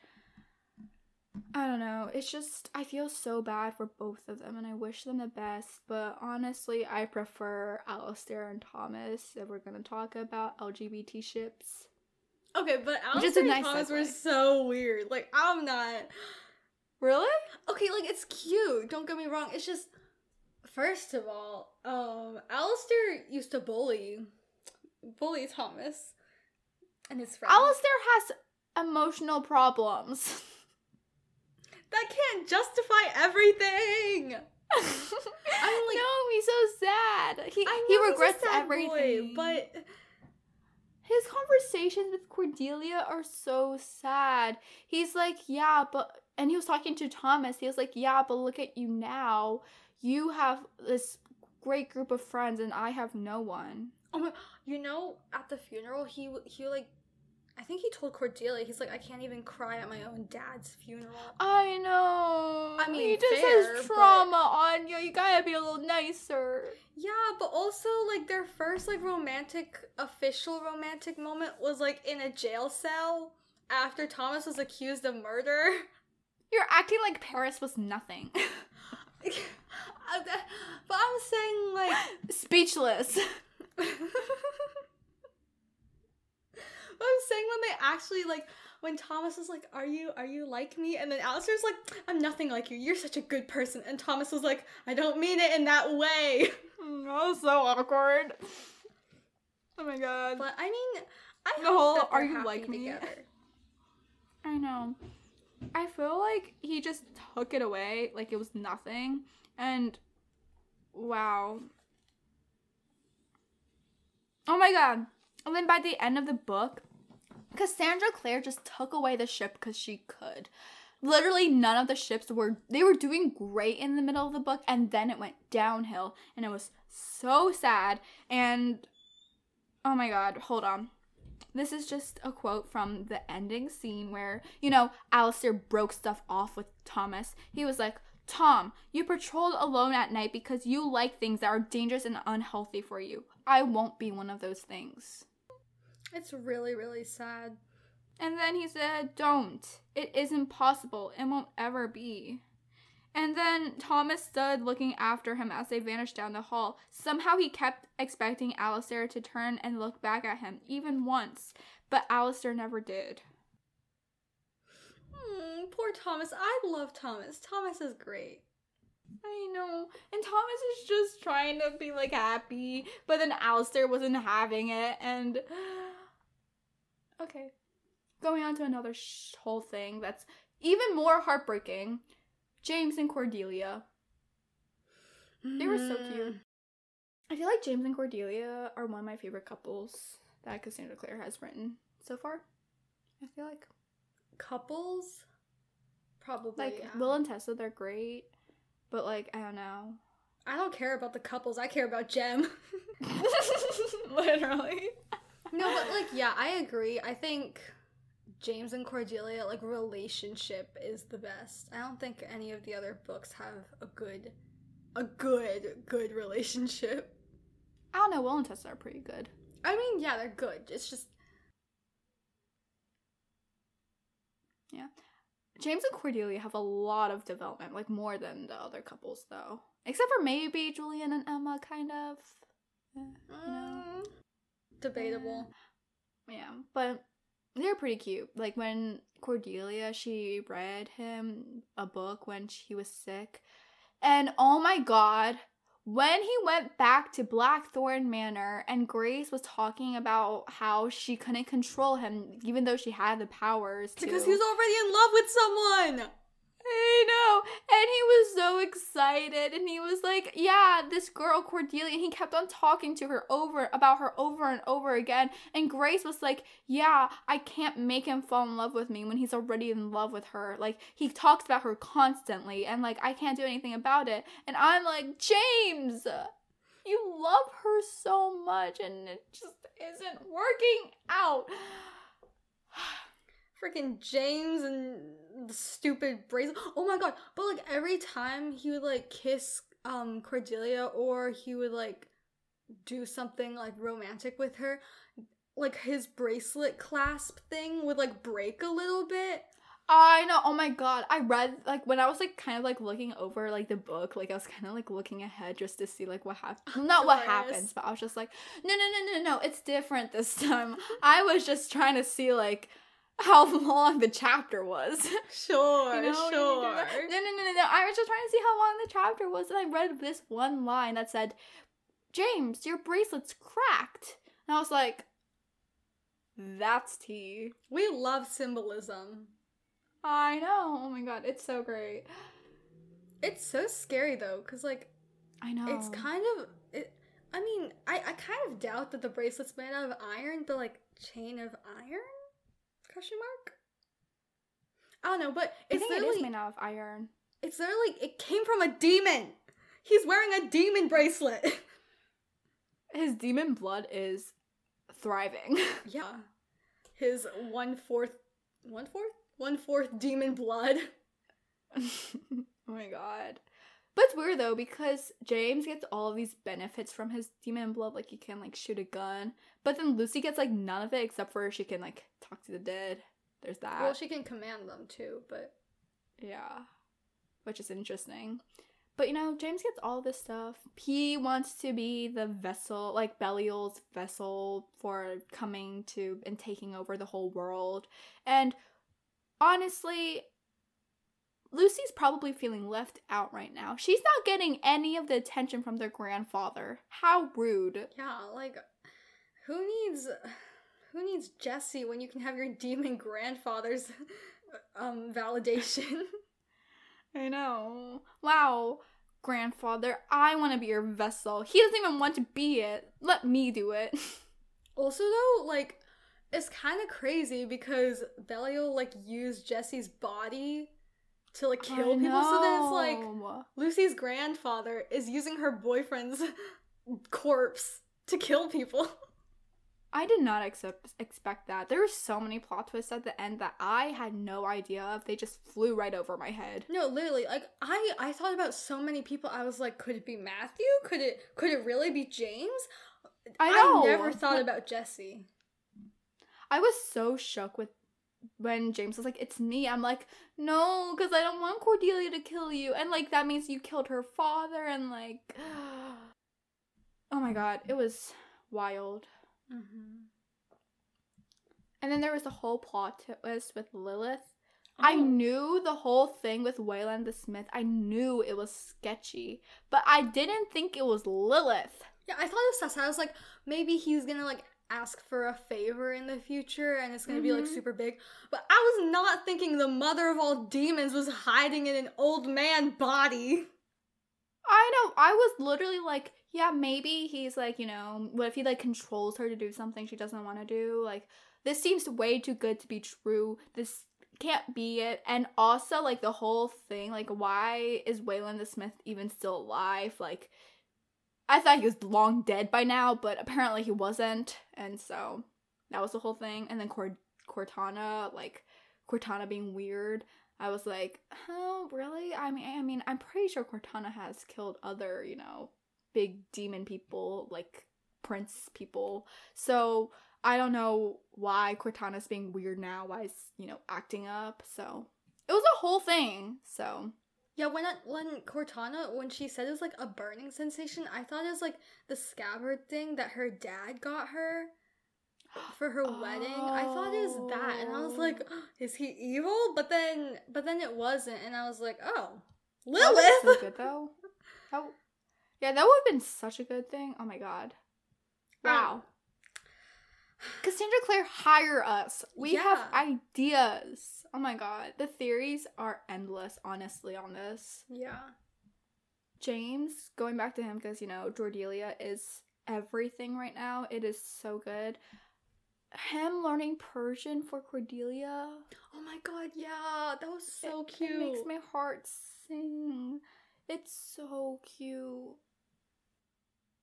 I don't know, it's just, I feel so bad for both of them, and I wish them the best, but honestly, I prefer Alistair and Thomas, if we're gonna talk about L G B T ships. Okay, but Alistair and nice Thomas were so weird. Like, I'm not... Really? Okay, like, it's cute. Don't get me wrong. It's just, first of all, um, Alistair used to bully, bully Thomas and his friends. Alistair has emotional problems. That can't justify everything. I'm like, no, he's so sad. He I he regrets everything. Boy, but his conversations with Cordelia are so sad. He's like, yeah, but... And he was talking to Thomas. He was like, yeah, but look at you now. You have this great group of friends, and I have no one. Oh my, you know, at the funeral, he, he like, I think he told Cordelia, he's like, I can't even cry at my own dad's funeral. I know. I mean, he just fair, has trauma but... on you. You gotta be a little nicer. Yeah, but also, like, their first, like, romantic, official romantic moment was, like, in a jail cell after Thomas was accused of murder. You're acting like Paris was nothing. But I'm saying, like... Speechless. But I'm saying when they actually, like... When Thomas was like, are you, are you like me? And then Alistair's like, I'm nothing like you. You're such a good person. And Thomas was like, I don't mean it in that way. That was so awkward. Oh my god. But I mean, I the hope whole, that they're are you happy like me? Together. I know. I feel like he just took it away like it was nothing, and wow. Oh my god. And then by the end of the book, Cassandra Clare just took away the ship because she could. Literally none of the ships were, they were doing great in the middle of the book, and then it went downhill, and it was so sad, and oh my god, hold on. This is just a quote from the ending scene where, you know, Alistair broke stuff off with Thomas. He was like, Tom, you patrolled alone at night because you like things that are dangerous and unhealthy for you. I won't be one of those things. It's really, really sad. And then he said, don't. It isn't possible. It won't ever be. And then Thomas stood looking after him as they vanished down the hall. Somehow he kept expecting Alistair to turn and look back at him, even once. But Alistair never did. Hmm, poor Thomas. I love Thomas. Thomas is great. I know. And Thomas is just trying to be, like, happy. But then Alistair wasn't having it. And... okay. Going on to another sh- whole thing that's even more heartbreaking. James and Cordelia. Mm. They were so cute. I feel like James and Cordelia are one of my favorite couples that Cassandra Clare has written so far. I feel like. Couples? Probably, Like, yeah. Will and Tessa, they're great. But, like, I don't know. I don't care about the couples. I care about Jem. Literally. No, but, like, yeah, I agree. I think... James and Cordelia, like, relationship is the best. I don't think any of the other books have a good, a good, good relationship. I don't know, Will and Tessa are pretty good. I mean, yeah, they're good. It's just... yeah. James and Cordelia have a lot of development, like, more than the other couples, though. Except for maybe Julian and Emma, kind of. You know? Mm, debatable. Yeah, yeah but... they're pretty cute. Like, when Cordelia, she read him a book when he was sick. And, oh my god, when he went back to Blackthorn Manor and Grace was talking about how she couldn't control him, even though she had the powers to. Because he was already in love with someone! I know! And he was so excited, and he was like, yeah, this girl, Cordelia, and he kept on talking to her over, about her over and over again, and Grace was like, yeah, I can't make him fall in love with me when he's already in love with her, like, he talks about her constantly, and, like, I can't do anything about it, and I'm like, James, you love her so much, and it just isn't working out. Freaking James and the stupid bracelet. Oh my god. But, like, every time he would, like, kiss um Cordelia or he would, like, do something, like, romantic with her, like, his bracelet clasp thing would, like, break a little bit. I know. Oh my god. I read, like, when I was, like, kind of, like, looking over, like, the book, like, I was kind of, like, looking ahead just to see, like, what happened. Not what happens, but I was just like, no, no, no, no, no. It's different this time. I was just trying to see, like, how long the chapter was. Sure, you know, sure. No, no, no, no, no. I was just trying to see how long the chapter was, and I read this one line that said, James, your bracelet's cracked. And I was like, that's tea. We love symbolism. I know. Oh my god, it's so great. It's so scary, though, because, like, I know. It's kind of, it, I mean, I, I kind of doubt that the bracelet's made out of iron, but, like, chain of iron? Question mark? I don't know, but it's I think literally it is made out of iron. It's literally it came from a demon. He's wearing a demon bracelet. His demon blood is thriving. Yeah, his one fourth, one fourth, one fourth demon blood. Oh my god! But it's weird though because James gets all of these benefits from his demon blood, like he can like shoot a gun. But then Lucy gets, like, none of it except for she can, like, talk to the dead. There's that. Well, she can command them, too, but... yeah. Which is interesting. But, you know, James gets all this stuff. He wants to be the vessel, like, Belial's vessel for coming to and taking over the whole world. And, honestly, Lucy's probably feeling left out right now. She's not getting any of the attention from their grandfather. How rude. Yeah, like... Who needs, who needs Jesse when you can have your demon grandfather's um, validation? I know. Wow, grandfather, I want to be your vessel. He doesn't even want to be it. Let me do it. Also, though, like, it's kind of crazy because Belial, like, used Jesse's body to, like, kill I people. Know. So then it's like Lucy's grandfather is using her boyfriend's corpse to kill people. I did not accept, expect that. There were so many plot twists at the end that I had no idea of. They just flew right over my head. No, literally. Like, I, I thought about so many people. I was like, could it be Matthew? Could it could it really be James? I know. I never thought about Jesse. I was so shook with when James was like, it's me, I'm like, no, because I don't want Cordelia to kill you. And, like, that means you killed her father. And, like, oh, my God. It was wild. Mm-hmm. And then there was the whole plot twist with Lilith. Oh. I knew the whole thing with Wayland the Smith. I knew it was sketchy. But I didn't think it was Lilith. Yeah, I thought it was Tessa. I was like, maybe he's going to, like, ask for a favor in the future and it's gonna mm-hmm. be like super big, but I was not thinking the mother of all demons was hiding in an old man body. I know, I was literally like, yeah, maybe he's like, you know, what if he like controls her to do something she doesn't want to do? Like, this seems way too good to be true. This can't be it. And also, like, the whole thing, like, why is Wayland the Smith even still alive? Like, I thought he was long dead by now, but apparently he wasn't, and so that was the whole thing. And then Cord- Cortana, like, Cortana being weird, I was like, oh, really? I mean, I mean, I'm pretty sure Cortana has killed other, you know, big demon people, like, prince people, so I don't know why Cortana's being weird now, why is, you know, acting up, so it was a whole thing, so... Yeah, when, it, when Cortana, when she said it was, like, a burning sensation, I thought it was, like, the scabbard thing that her dad got her for her oh. wedding. I thought it was that, and I was like, oh, is he evil? But then but then it wasn't, and I was like, oh, Lilith! That was so good, though. That, yeah, that would have been such a good thing. Oh, my God. Wow. Um, Cassandra Clare, hire us. We yeah. have ideas. Oh my God. The theories are endless, honestly, on this. Yeah. James, going back to him, because, you know, Cordelia is everything right now. It is so good. Him learning Persian for Cordelia. Oh my God, yeah. That was so it, cute. It makes my heart sing. It's so cute.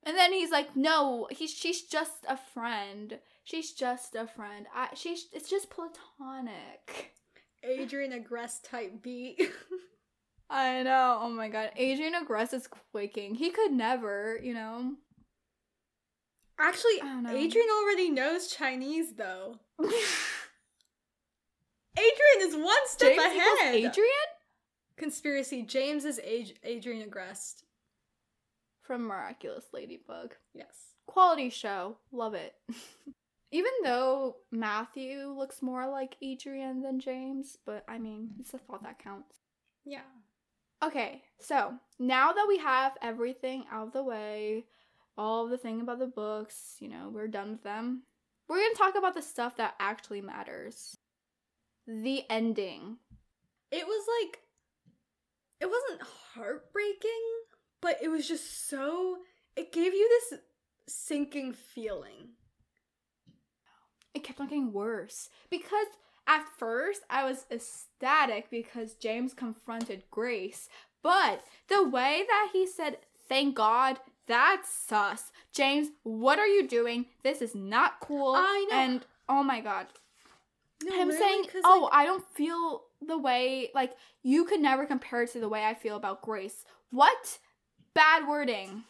And then he's like, no, he's she's just a friend. She's just a friend. I, she's it's just platonic. Adrian Agress type beat. I know. Oh my God. Adrian Agress is quaking. He could never, you know. Actually, know. Adrian already knows Chinese though. Adrian is one step James ahead. Adrian? Conspiracy. James is Ad- Adrian Agress. From Miraculous Ladybug. Yes. Quality show. Love it. Even though Matthew looks more like Adrian than James, but I mean, it's the thought that counts. Yeah. Okay, so now that we have everything out of the way, all the thing about the books, you know, we're done with them. We're going to talk about the stuff that actually matters. The ending. It was like, it wasn't heartbreaking. But it was just so, it gave you this sinking feeling. It kept on getting worse. Because at first I was ecstatic because James confronted Grace. But the way that he said, thank God, that's sus. James, what are you doing? This is not cool. I know. And oh my God. No, him really, saying, oh, like, I don't feel the way, like, you could never compare it to the way I feel about Grace. What? Bad wording.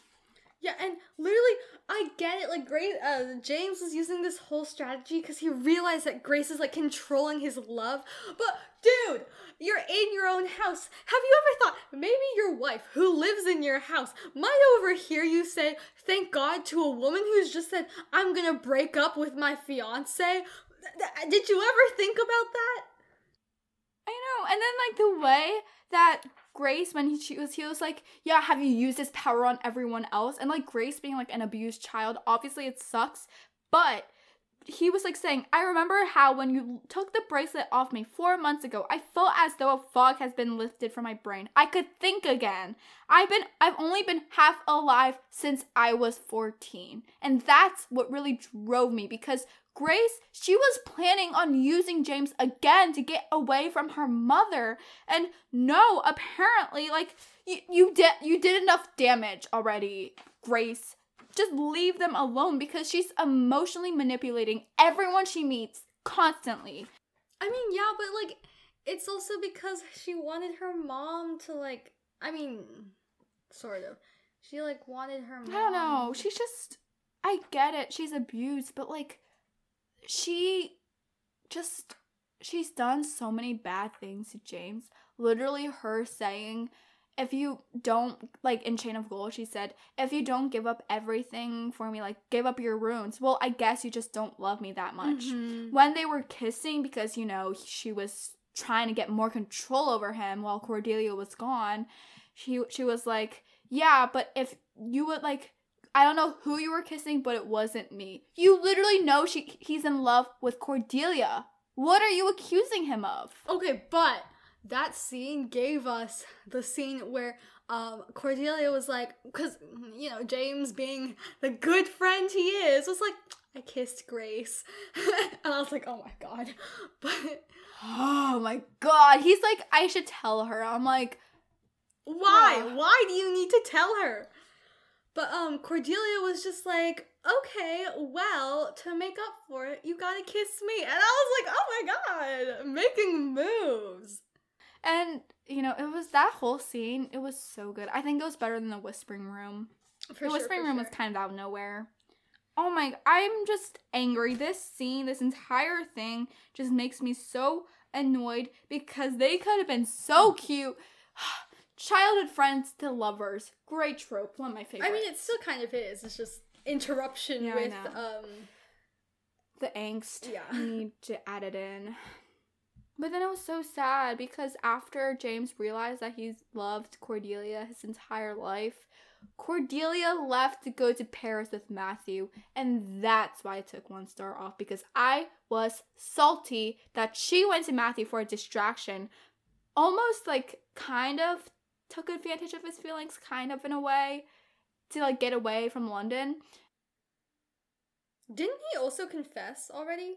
Yeah, and literally, I get it. Like, Grace, uh, James was using this whole strategy because he realized that Grace is, like, controlling his love. But, dude, you're in your own house. Have you ever thought, maybe your wife, who lives in your house, might overhear you say, thank God, to a woman who's just said, I'm gonna break up with my fiancé? Did you ever think about that? I know. And then, like, the way that... Grace, when he, she was, he was like, yeah, have you used this power on everyone else? And, like, Grace being, like, an abused child, obviously it sucks, but he was, like, saying, I remember how when you took the bracelet off me four months ago, I felt as though a fog has been lifted from my brain. I could think again. I've been, I've only been half alive since I was fourteen. And that's what really drove me, because Grace, she was planning on using James again to get away from her mother. And no, apparently, like, you, you did you did enough damage already, Grace. Just leave them alone, because she's emotionally manipulating everyone she meets constantly. I mean, yeah, but, like, it's also because she wanted her mom to, like, I mean, sort of. She, like, wanted her mom. I don't know. She's just, I get it. She's abused, but, like, she just she's done so many bad things to James. Literally her saying, if you don't, like in Chain of Gold, she said, if you don't give up everything for me, like give up your runes. Well, I guess you just don't love me that much. Mm-hmm. When they were kissing, because, you know, she was trying to get more control over him while Cordelia was gone, she, she was like, yeah, but if you would, like, I don't know who you were kissing, but it wasn't me. You literally know she he's in love with Cordelia. What are you accusing him of? Okay, but that scene gave us the scene where um, Cordelia was like, because, you know, James being the good friend he is, was like, I kissed Grace. And I was like, oh my God. But oh my God. He's like, I should tell her. I'm like, why? Wow. Why do you need to tell her? But um, Cordelia was just like, okay, well, to make up for it, you gotta kiss me. And I was like, oh my God, making moves. And, you know, it was that whole scene. It was so good. I think it was better than The Whispering Room. For the Whispering Room was kind of out of nowhere. Oh my, I'm just angry. This scene, this entire thing just makes me so annoyed because they could have been so cute. Childhood friends to lovers. Great trope. One of my favorites. I mean, it still kind of is. It's just interruption yeah, with um the angst. Yeah. I need to add it in. But then it was so sad because after James realized that he's loved Cordelia his entire life, Cordelia left to go to Paris with Matthew. And that's why I took one star off, because I was salty that she went to Matthew for a distraction. Almost like kind of took advantage of his feelings, kind of in a way, to like get away from London. Didn't he also confess already?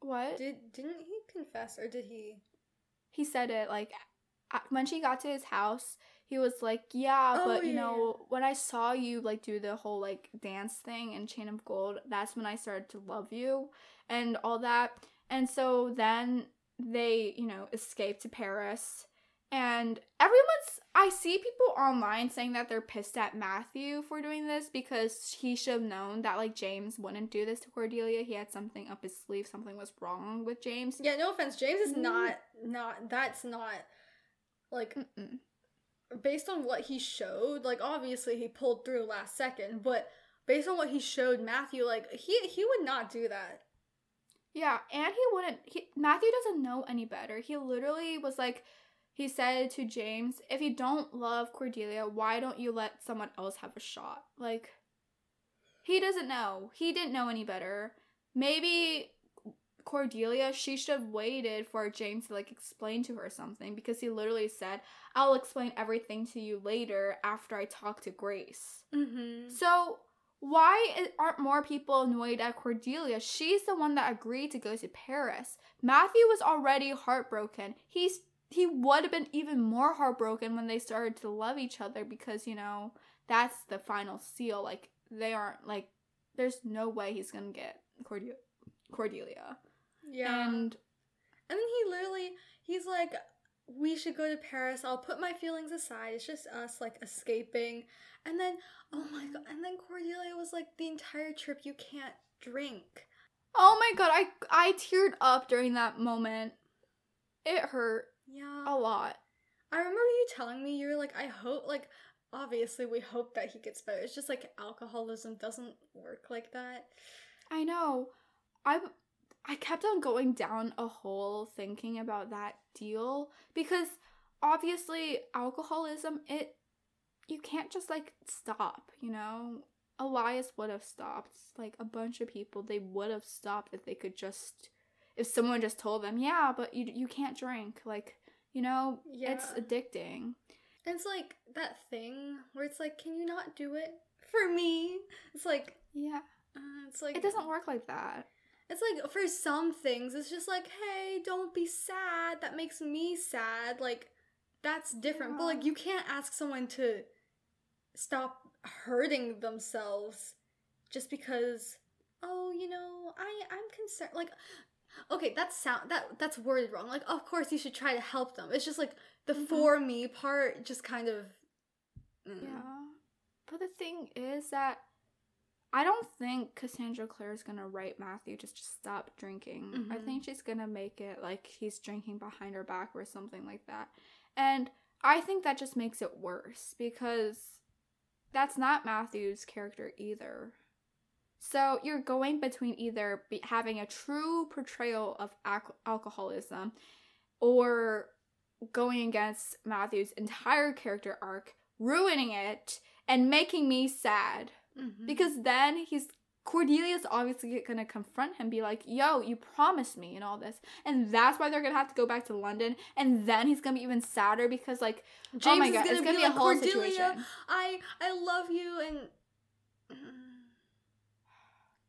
What? Did, didn't he confess, or did he? He said it, like, when she got to his house, he was like, yeah, oh, but, yeah, you know, yeah. when I saw you, like, do the whole, like, dance thing in Chain of Gold, that's when I started to love you and all that. And so then they, you know, escaped to Paris. And everyone's, I see people online saying that they're pissed at Matthew for doing this because he should have known that, like, James wouldn't do this to Cordelia. He had something up his sleeve. Something was wrong with James. Yeah, no offense. James is not, not, that's not, like, Mm-mm. based on what he showed, like, obviously he pulled through last second, but based on what he showed Matthew, like, he, he would not do that. Yeah, and he wouldn't, he, Matthew doesn't know any better. He literally was like, he said to James, if you don't love Cordelia, why don't you let someone else have a shot? Like, he doesn't know. He didn't know any better. Maybe Cordelia, she should have waited for James to, like, explain to her something, because he literally said, I'll explain everything to you later after I talk to Grace. Mm-hmm. So why aren't more people annoyed at Cordelia? She's the one that agreed to go to Paris. Matthew was already heartbroken. He's He would have been even more heartbroken when they started to love each other because, you know, that's the final seal. Like, they aren't, like, there's no way he's going to get Cordelia. Cordelia. Yeah. And, and then he literally, he's like, we should go to Paris. I'll put my feelings aside. It's just us, like, escaping. And then, oh my God. And then Cordelia was like, the entire trip, you can't drink. Oh my God. I, I teared up during that moment. It hurt. Yeah. A lot. I remember you telling me, you were like, I hope, like, obviously we hope that he gets better. It's just, like, alcoholism doesn't work like that. I know. I I kept on going down a hole thinking about that deal because, obviously, alcoholism, it, you can't just, like, stop, you know? Elias would have stopped. Like, a bunch of people, they would have stopped if they could just, if someone just told them, yeah, but you you can't drink. Like, you know, yeah. It's addicting. It's like that thing where it's like, can you not do it for me? It's like, yeah. Uh, it's like, it doesn't work like that. It's like, for some things, it's just like, hey, don't be sad. That makes me sad. Like, that's different. Yeah. But, like, you can't ask someone to stop hurting themselves just because, oh, you know, I, I'm concerned. Like, okay, that sound that that's worded wrong. Like, of course you should try to help them. It's just like the mm-hmm. for me part just kind of mm. Yeah. But the thing is that I don't think Cassandra Clare is going to write Matthew just to stop drinking. Mm-hmm. I think she's going to make it like he's drinking behind her back or something like that. And I think that just makes it worse because that's not Matthew's character either. So you're going between either be- having a true portrayal of ac- alcoholism or going against Matthew's entire character arc, ruining it, and making me sad. Mm-hmm. Because then he's, Cordelia's obviously going to confront him, be like, yo, you promised me and all this. And that's why they're going to have to go back to London. And then he's going to be even sadder because, like, James oh my God, gonna it's going to be, be like, a whole Cordelia, situation. I, I love you. And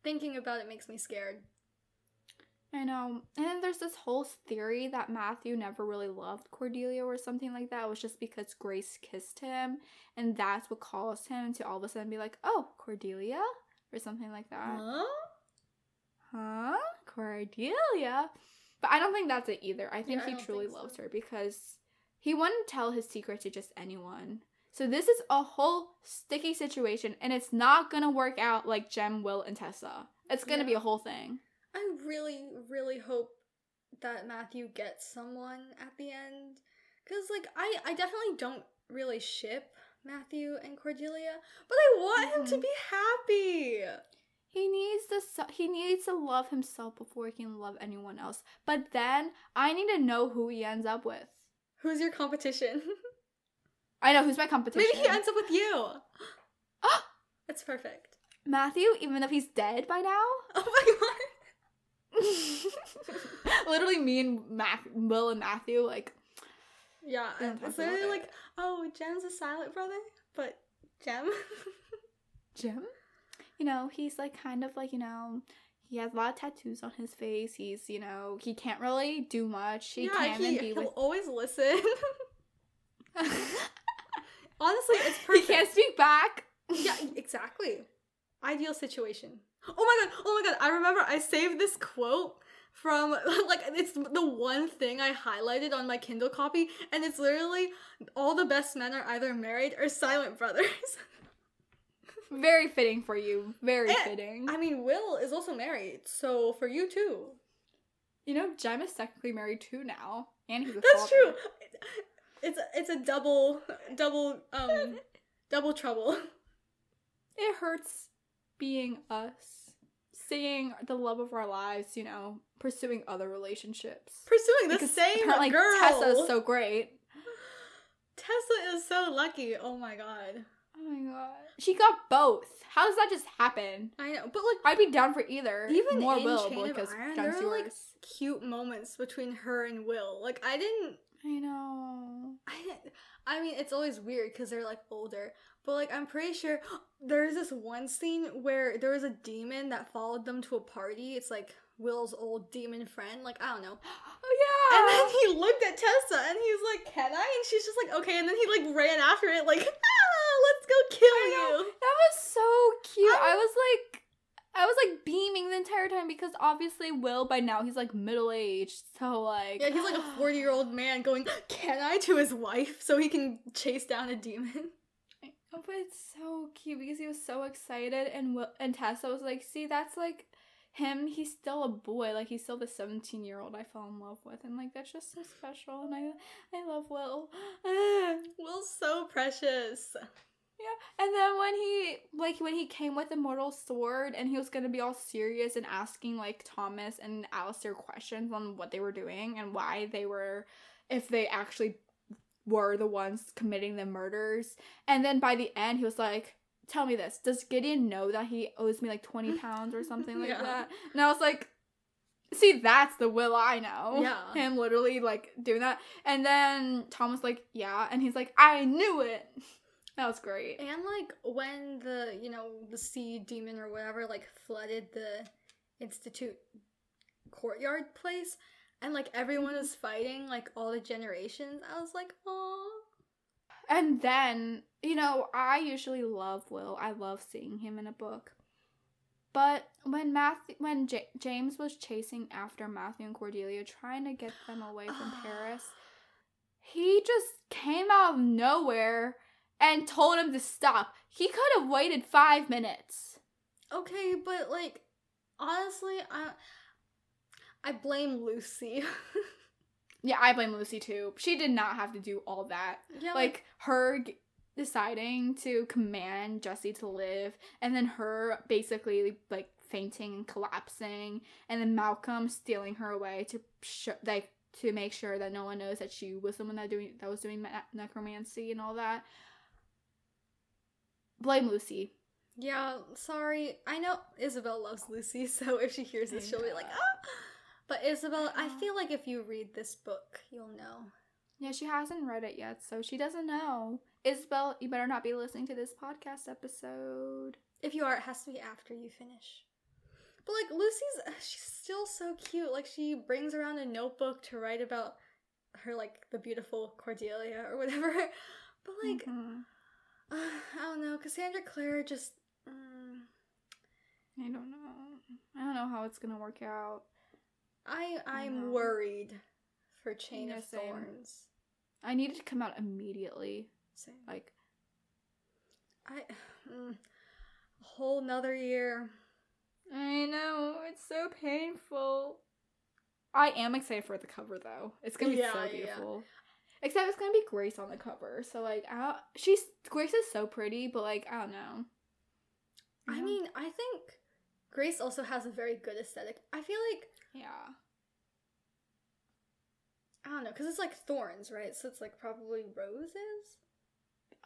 thinking about it makes me scared. I know. And then there's this whole theory that Matthew never really loved Cordelia or something like that. It was just because Grace kissed him. And that's what caused him to all of a sudden be like, oh, Cordelia? Or something like that. Huh? Huh? Cordelia? But I don't think that's it either. I think yeah, he I truly think so. loves her because he wouldn't tell his secret to just anyone. So this is a whole sticky situation. And it's not going to work out like Jem, Will, and Tessa. It's going to yeah. be a whole thing. I really, really hope that Matthew gets someone at the end. Because, like, I, I definitely don't really ship Matthew and Cordelia, but I want mm-hmm. him to be happy. He needs to, he needs to love himself before he can love anyone else. But then, I need to know who he ends up with. Who's your competition? I know, who's my competition? Maybe he ends up with you. Oh! That's perfect. Matthew, even if he's dead by now? Oh my God. Literally me and Mac, Will and Matthew, like, yeah, it's literally it. Like, oh, Jem's a silent brother, but Jem Jem you know, he's like kind of like, you know, he has a lot of tattoos on his face, he's, you know, he can't really do much, he yeah, can he, and be he'll with- always listen. Honestly, it's perfect. He can't speak back. Yeah, exactly. Ideal situation. Oh my God, oh my God, I remember I saved this quote from, like, it's the one thing I highlighted on my Kindle copy, and it's literally, all the best men are either married or silent brothers. Very fitting for you, very and, fitting. I mean, Will is also married, so for you too. You know, Jem is technically married too now, and he's a That's father. True. It's, it's a double, double, um, double trouble. It hurts. Being us, seeing the love of our lives, you know, pursuing other relationships. Pursuing the because same apparently girl. Tessa is so great. Tessa is so lucky. Oh my God. Oh my God. She got both. How does that just happen? I know, but like, I'd be down for either. Even more in Will, Chain of Iron, there were like cute moments between her and Will. Like I didn't. I know. I didn't. I mean, it's always weird because they're like older. But, like, I'm pretty sure there's this one scene where there was a demon that followed them to a party. It's, like, Will's old demon friend. Like, I don't know. Oh, yeah! And then he looked at Tessa, and he's like, can I? And she's just like, okay. And then he, like, ran after it, like, ah, let's go kill I you. Know. That was so cute. I'm- I was, like, I was, like, beaming the entire time because, obviously, Will, by now, he's, like, middle-aged. So, like... Yeah, he's, like, a forty-year-old man going, can I? To his wife so he can chase down a demon. Oh, but it's so cute because he was so excited, and Will, and Tessa was like, see, that's like him, he's still a boy, like he's still the seventeen year old I fell in love with, and like that's just so special, and I I love Will. Will's so precious. Yeah, and then when he, like, when he came with the mortal sword and he was going to be all serious and asking like Thomas and Alistair questions on what they were doing and why they were, if they actually were the ones committing the murders, and then by the end he was like, tell me this, does Gideon know that he owes me like twenty pounds or something like yeah. that? And I was like, see, that's the Will I know. Yeah, him literally like doing that. And then Tom was like, yeah, and he's like, I knew it. That was great. And like when the, you know, the sea demon or whatever like flooded the institute courtyard place, and, like, everyone was fighting, like, all the generations. I was like, aww. And then, you know, I usually love Will. I love seeing him in a book. But when Matthew, when J- James was chasing after Matthew and Cordelia, trying to get them away from Paris, he just came out of nowhere and told him to stop. He could have waited five minutes. Okay, but like, honestly, I I blame Lucy. Yeah, I blame Lucy too. She did not have to do all that. Yeah, like, like her g- deciding to command Jesse to live, and then her basically like fainting and collapsing, and then Malcolm stealing her away to sh- like to make sure that no one knows that she was the one that doing that was doing ma- necromancy and all that. Blame Lucy. Yeah, sorry. I know Isabel loves Lucy, so if she hears this, she'll be like, ah! But Isabel, I feel like if you read this book, you'll know. Yeah, she hasn't read it yet, so she doesn't know. Isabel, you better not be listening to this podcast episode. If you are, it has to be after you finish. But, like, Lucy's, she's still so cute. Like, she brings around a notebook to write about her, like, the beautiful Cordelia or whatever. But, like, mm-hmm. uh, I don't know. Cassandra Clare just... Mm. I don't know. I don't know how it's gonna work out. I I'm I worried for Chain yeah, of same. Thorns. I need it to come out immediately. Same. Like I mm, a whole nother year. I know, it's so painful. I am excited for the cover though. It's gonna be yeah, so beautiful. Yeah. Except it's gonna be Grace on the cover. So like, I she's Grace is so pretty, but like I don't know. I mean, I think Grace also has a very good aesthetic. I feel like... Yeah. I don't know, because it's like thorns, right? So it's like probably roses?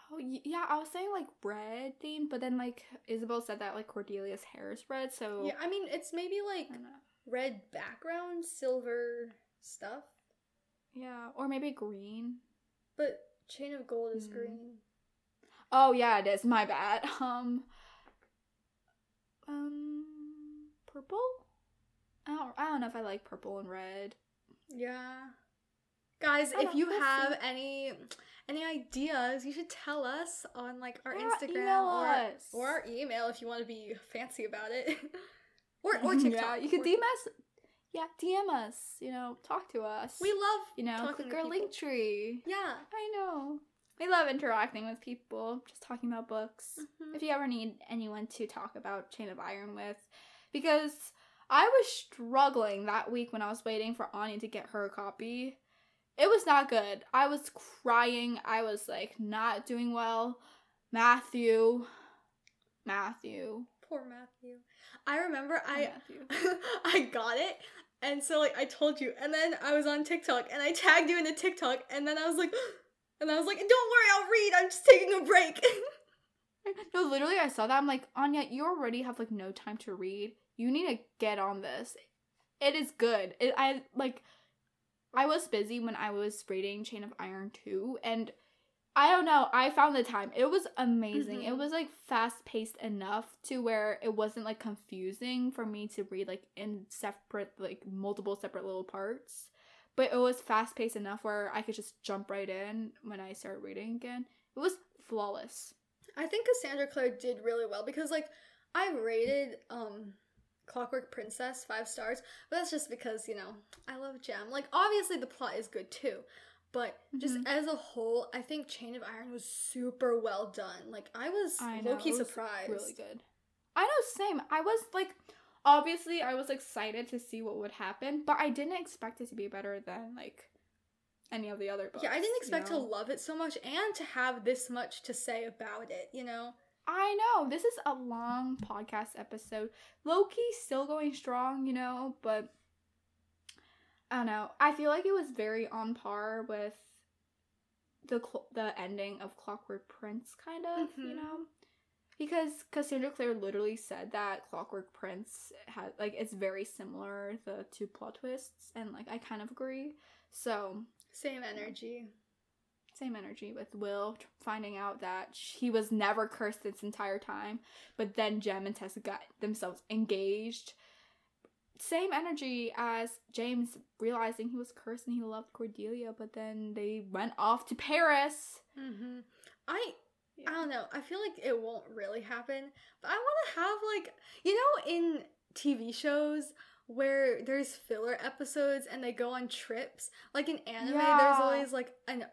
Oh, yeah, I was saying like red theme, but then like Isabel said that like Cordelia's hair is red, so... Yeah, I mean, it's maybe like red background, silver stuff. Yeah, or maybe green. But Chain of Gold is mm. green. Oh, yeah, it is. My bad. Um... Um, purple? I don't, I don't know if I like purple and red. Yeah. Guys, if you have any any ideas, you should tell us on, like, our yeah, Instagram or, or our email if you want to be fancy about it. or, or TikTok. Yeah, you could D M us. Yeah, D M us. You know, talk to us. We love you know, talking click our link tree. Yeah. I know. We love interacting with people, just talking about books. Mm-hmm. If you ever need anyone to talk about Chain of Iron with. Because I was struggling that week when I was waiting for Anya to get her copy. It was not good. I was crying. I was, like, not doing well. Matthew. Matthew. Poor Matthew. I remember Poor I I got it. And so, like, I told you. And then I was on TikTok. And I tagged you in the TikTok. And then I was like... And I was like, don't worry, I'll read. I'm just taking a break. No, literally, I saw that. I'm like, Anya, you already have, like, no time to read. You need to get on this. It is good. It, I, like, I was busy when I was reading Chain of Iron two. And I don't know. I found the time. It was amazing. Mm-hmm. It was, like, fast-paced enough to where it wasn't, like, confusing for me to read, like, in separate, like, multiple separate little parts. But it was fast-paced enough where I could just jump right in when I started reading again. It was flawless. I think Cassandra Clare did really well because, like, I rated um, Clockwork Princess five stars. But that's just because, you know, I love Jem. Like, obviously the plot is good too. But just mm-hmm. as a whole, I think Chain of Iron was super well done. Like, I was I know, low-key it was surprised. Really good. I know, same. I was, like... Obviously, I was excited to see what would happen, but I didn't expect it to be better than, like, any of the other books. Yeah, I didn't expect you know? to love it so much and to have this much to say about it, you know? I know. This is a long podcast episode. Loki's still going strong, you know, but I don't know. I feel like it was very on par with the cl- the ending of Clockwork Prince, kind of, mm-hmm. you know? Because Cassandra Clare literally said that Clockwork Prince has, like, it's very similar, the two plot twists, and, like, I kind of agree. So. Same energy. Same energy with Will finding out that he was never cursed this entire time, but then Jem and Tessa got themselves engaged. Same energy as James realizing he was cursed and he loved Cordelia, but then they went off to Paris. Mm-hmm. I... Yeah. I don't know. I feel like it won't really happen. But I want to have, like, you know, in T V shows where there's filler episodes and they go on trips? Like, in anime, yeah. there's always, like, an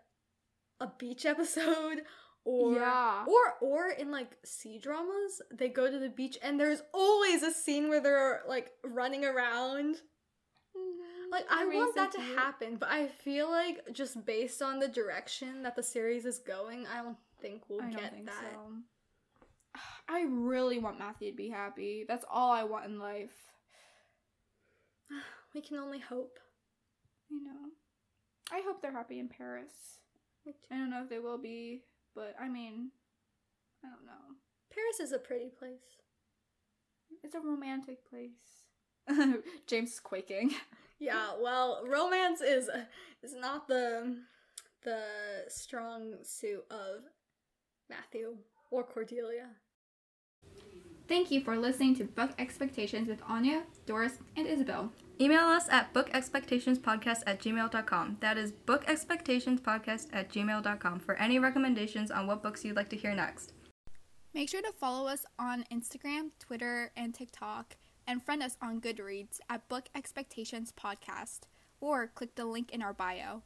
a beach episode Or, yeah. or or in like sea dramas, they go to the beach and there's always a scene where they're like running around. Mm-hmm. Like I want that to happen, but I feel like just based on the direction that the series is going, I don't think we'll I get think that. So. I really want Matthew to be happy. That's all I want in life. We can only hope. You know, I hope they're happy in Paris. Me too. I don't know if they will be. But, I mean, I don't know. Paris is a pretty place. It's a romantic place. James is quaking. Yeah, well, romance is is not the the strong suit of Matthew or Cordelia. Thank you for listening to Book Expectations with Anya, Doris, and Isabel. Email us at book expectations podcast at gmail dot com. That is book expectations podcast at gmail dot com for any recommendations on what books you'd like to hear next. Make sure to follow us on Instagram, Twitter, and TikTok, and friend us on Goodreads at Book Expectations Podcast, or click the link in our bio.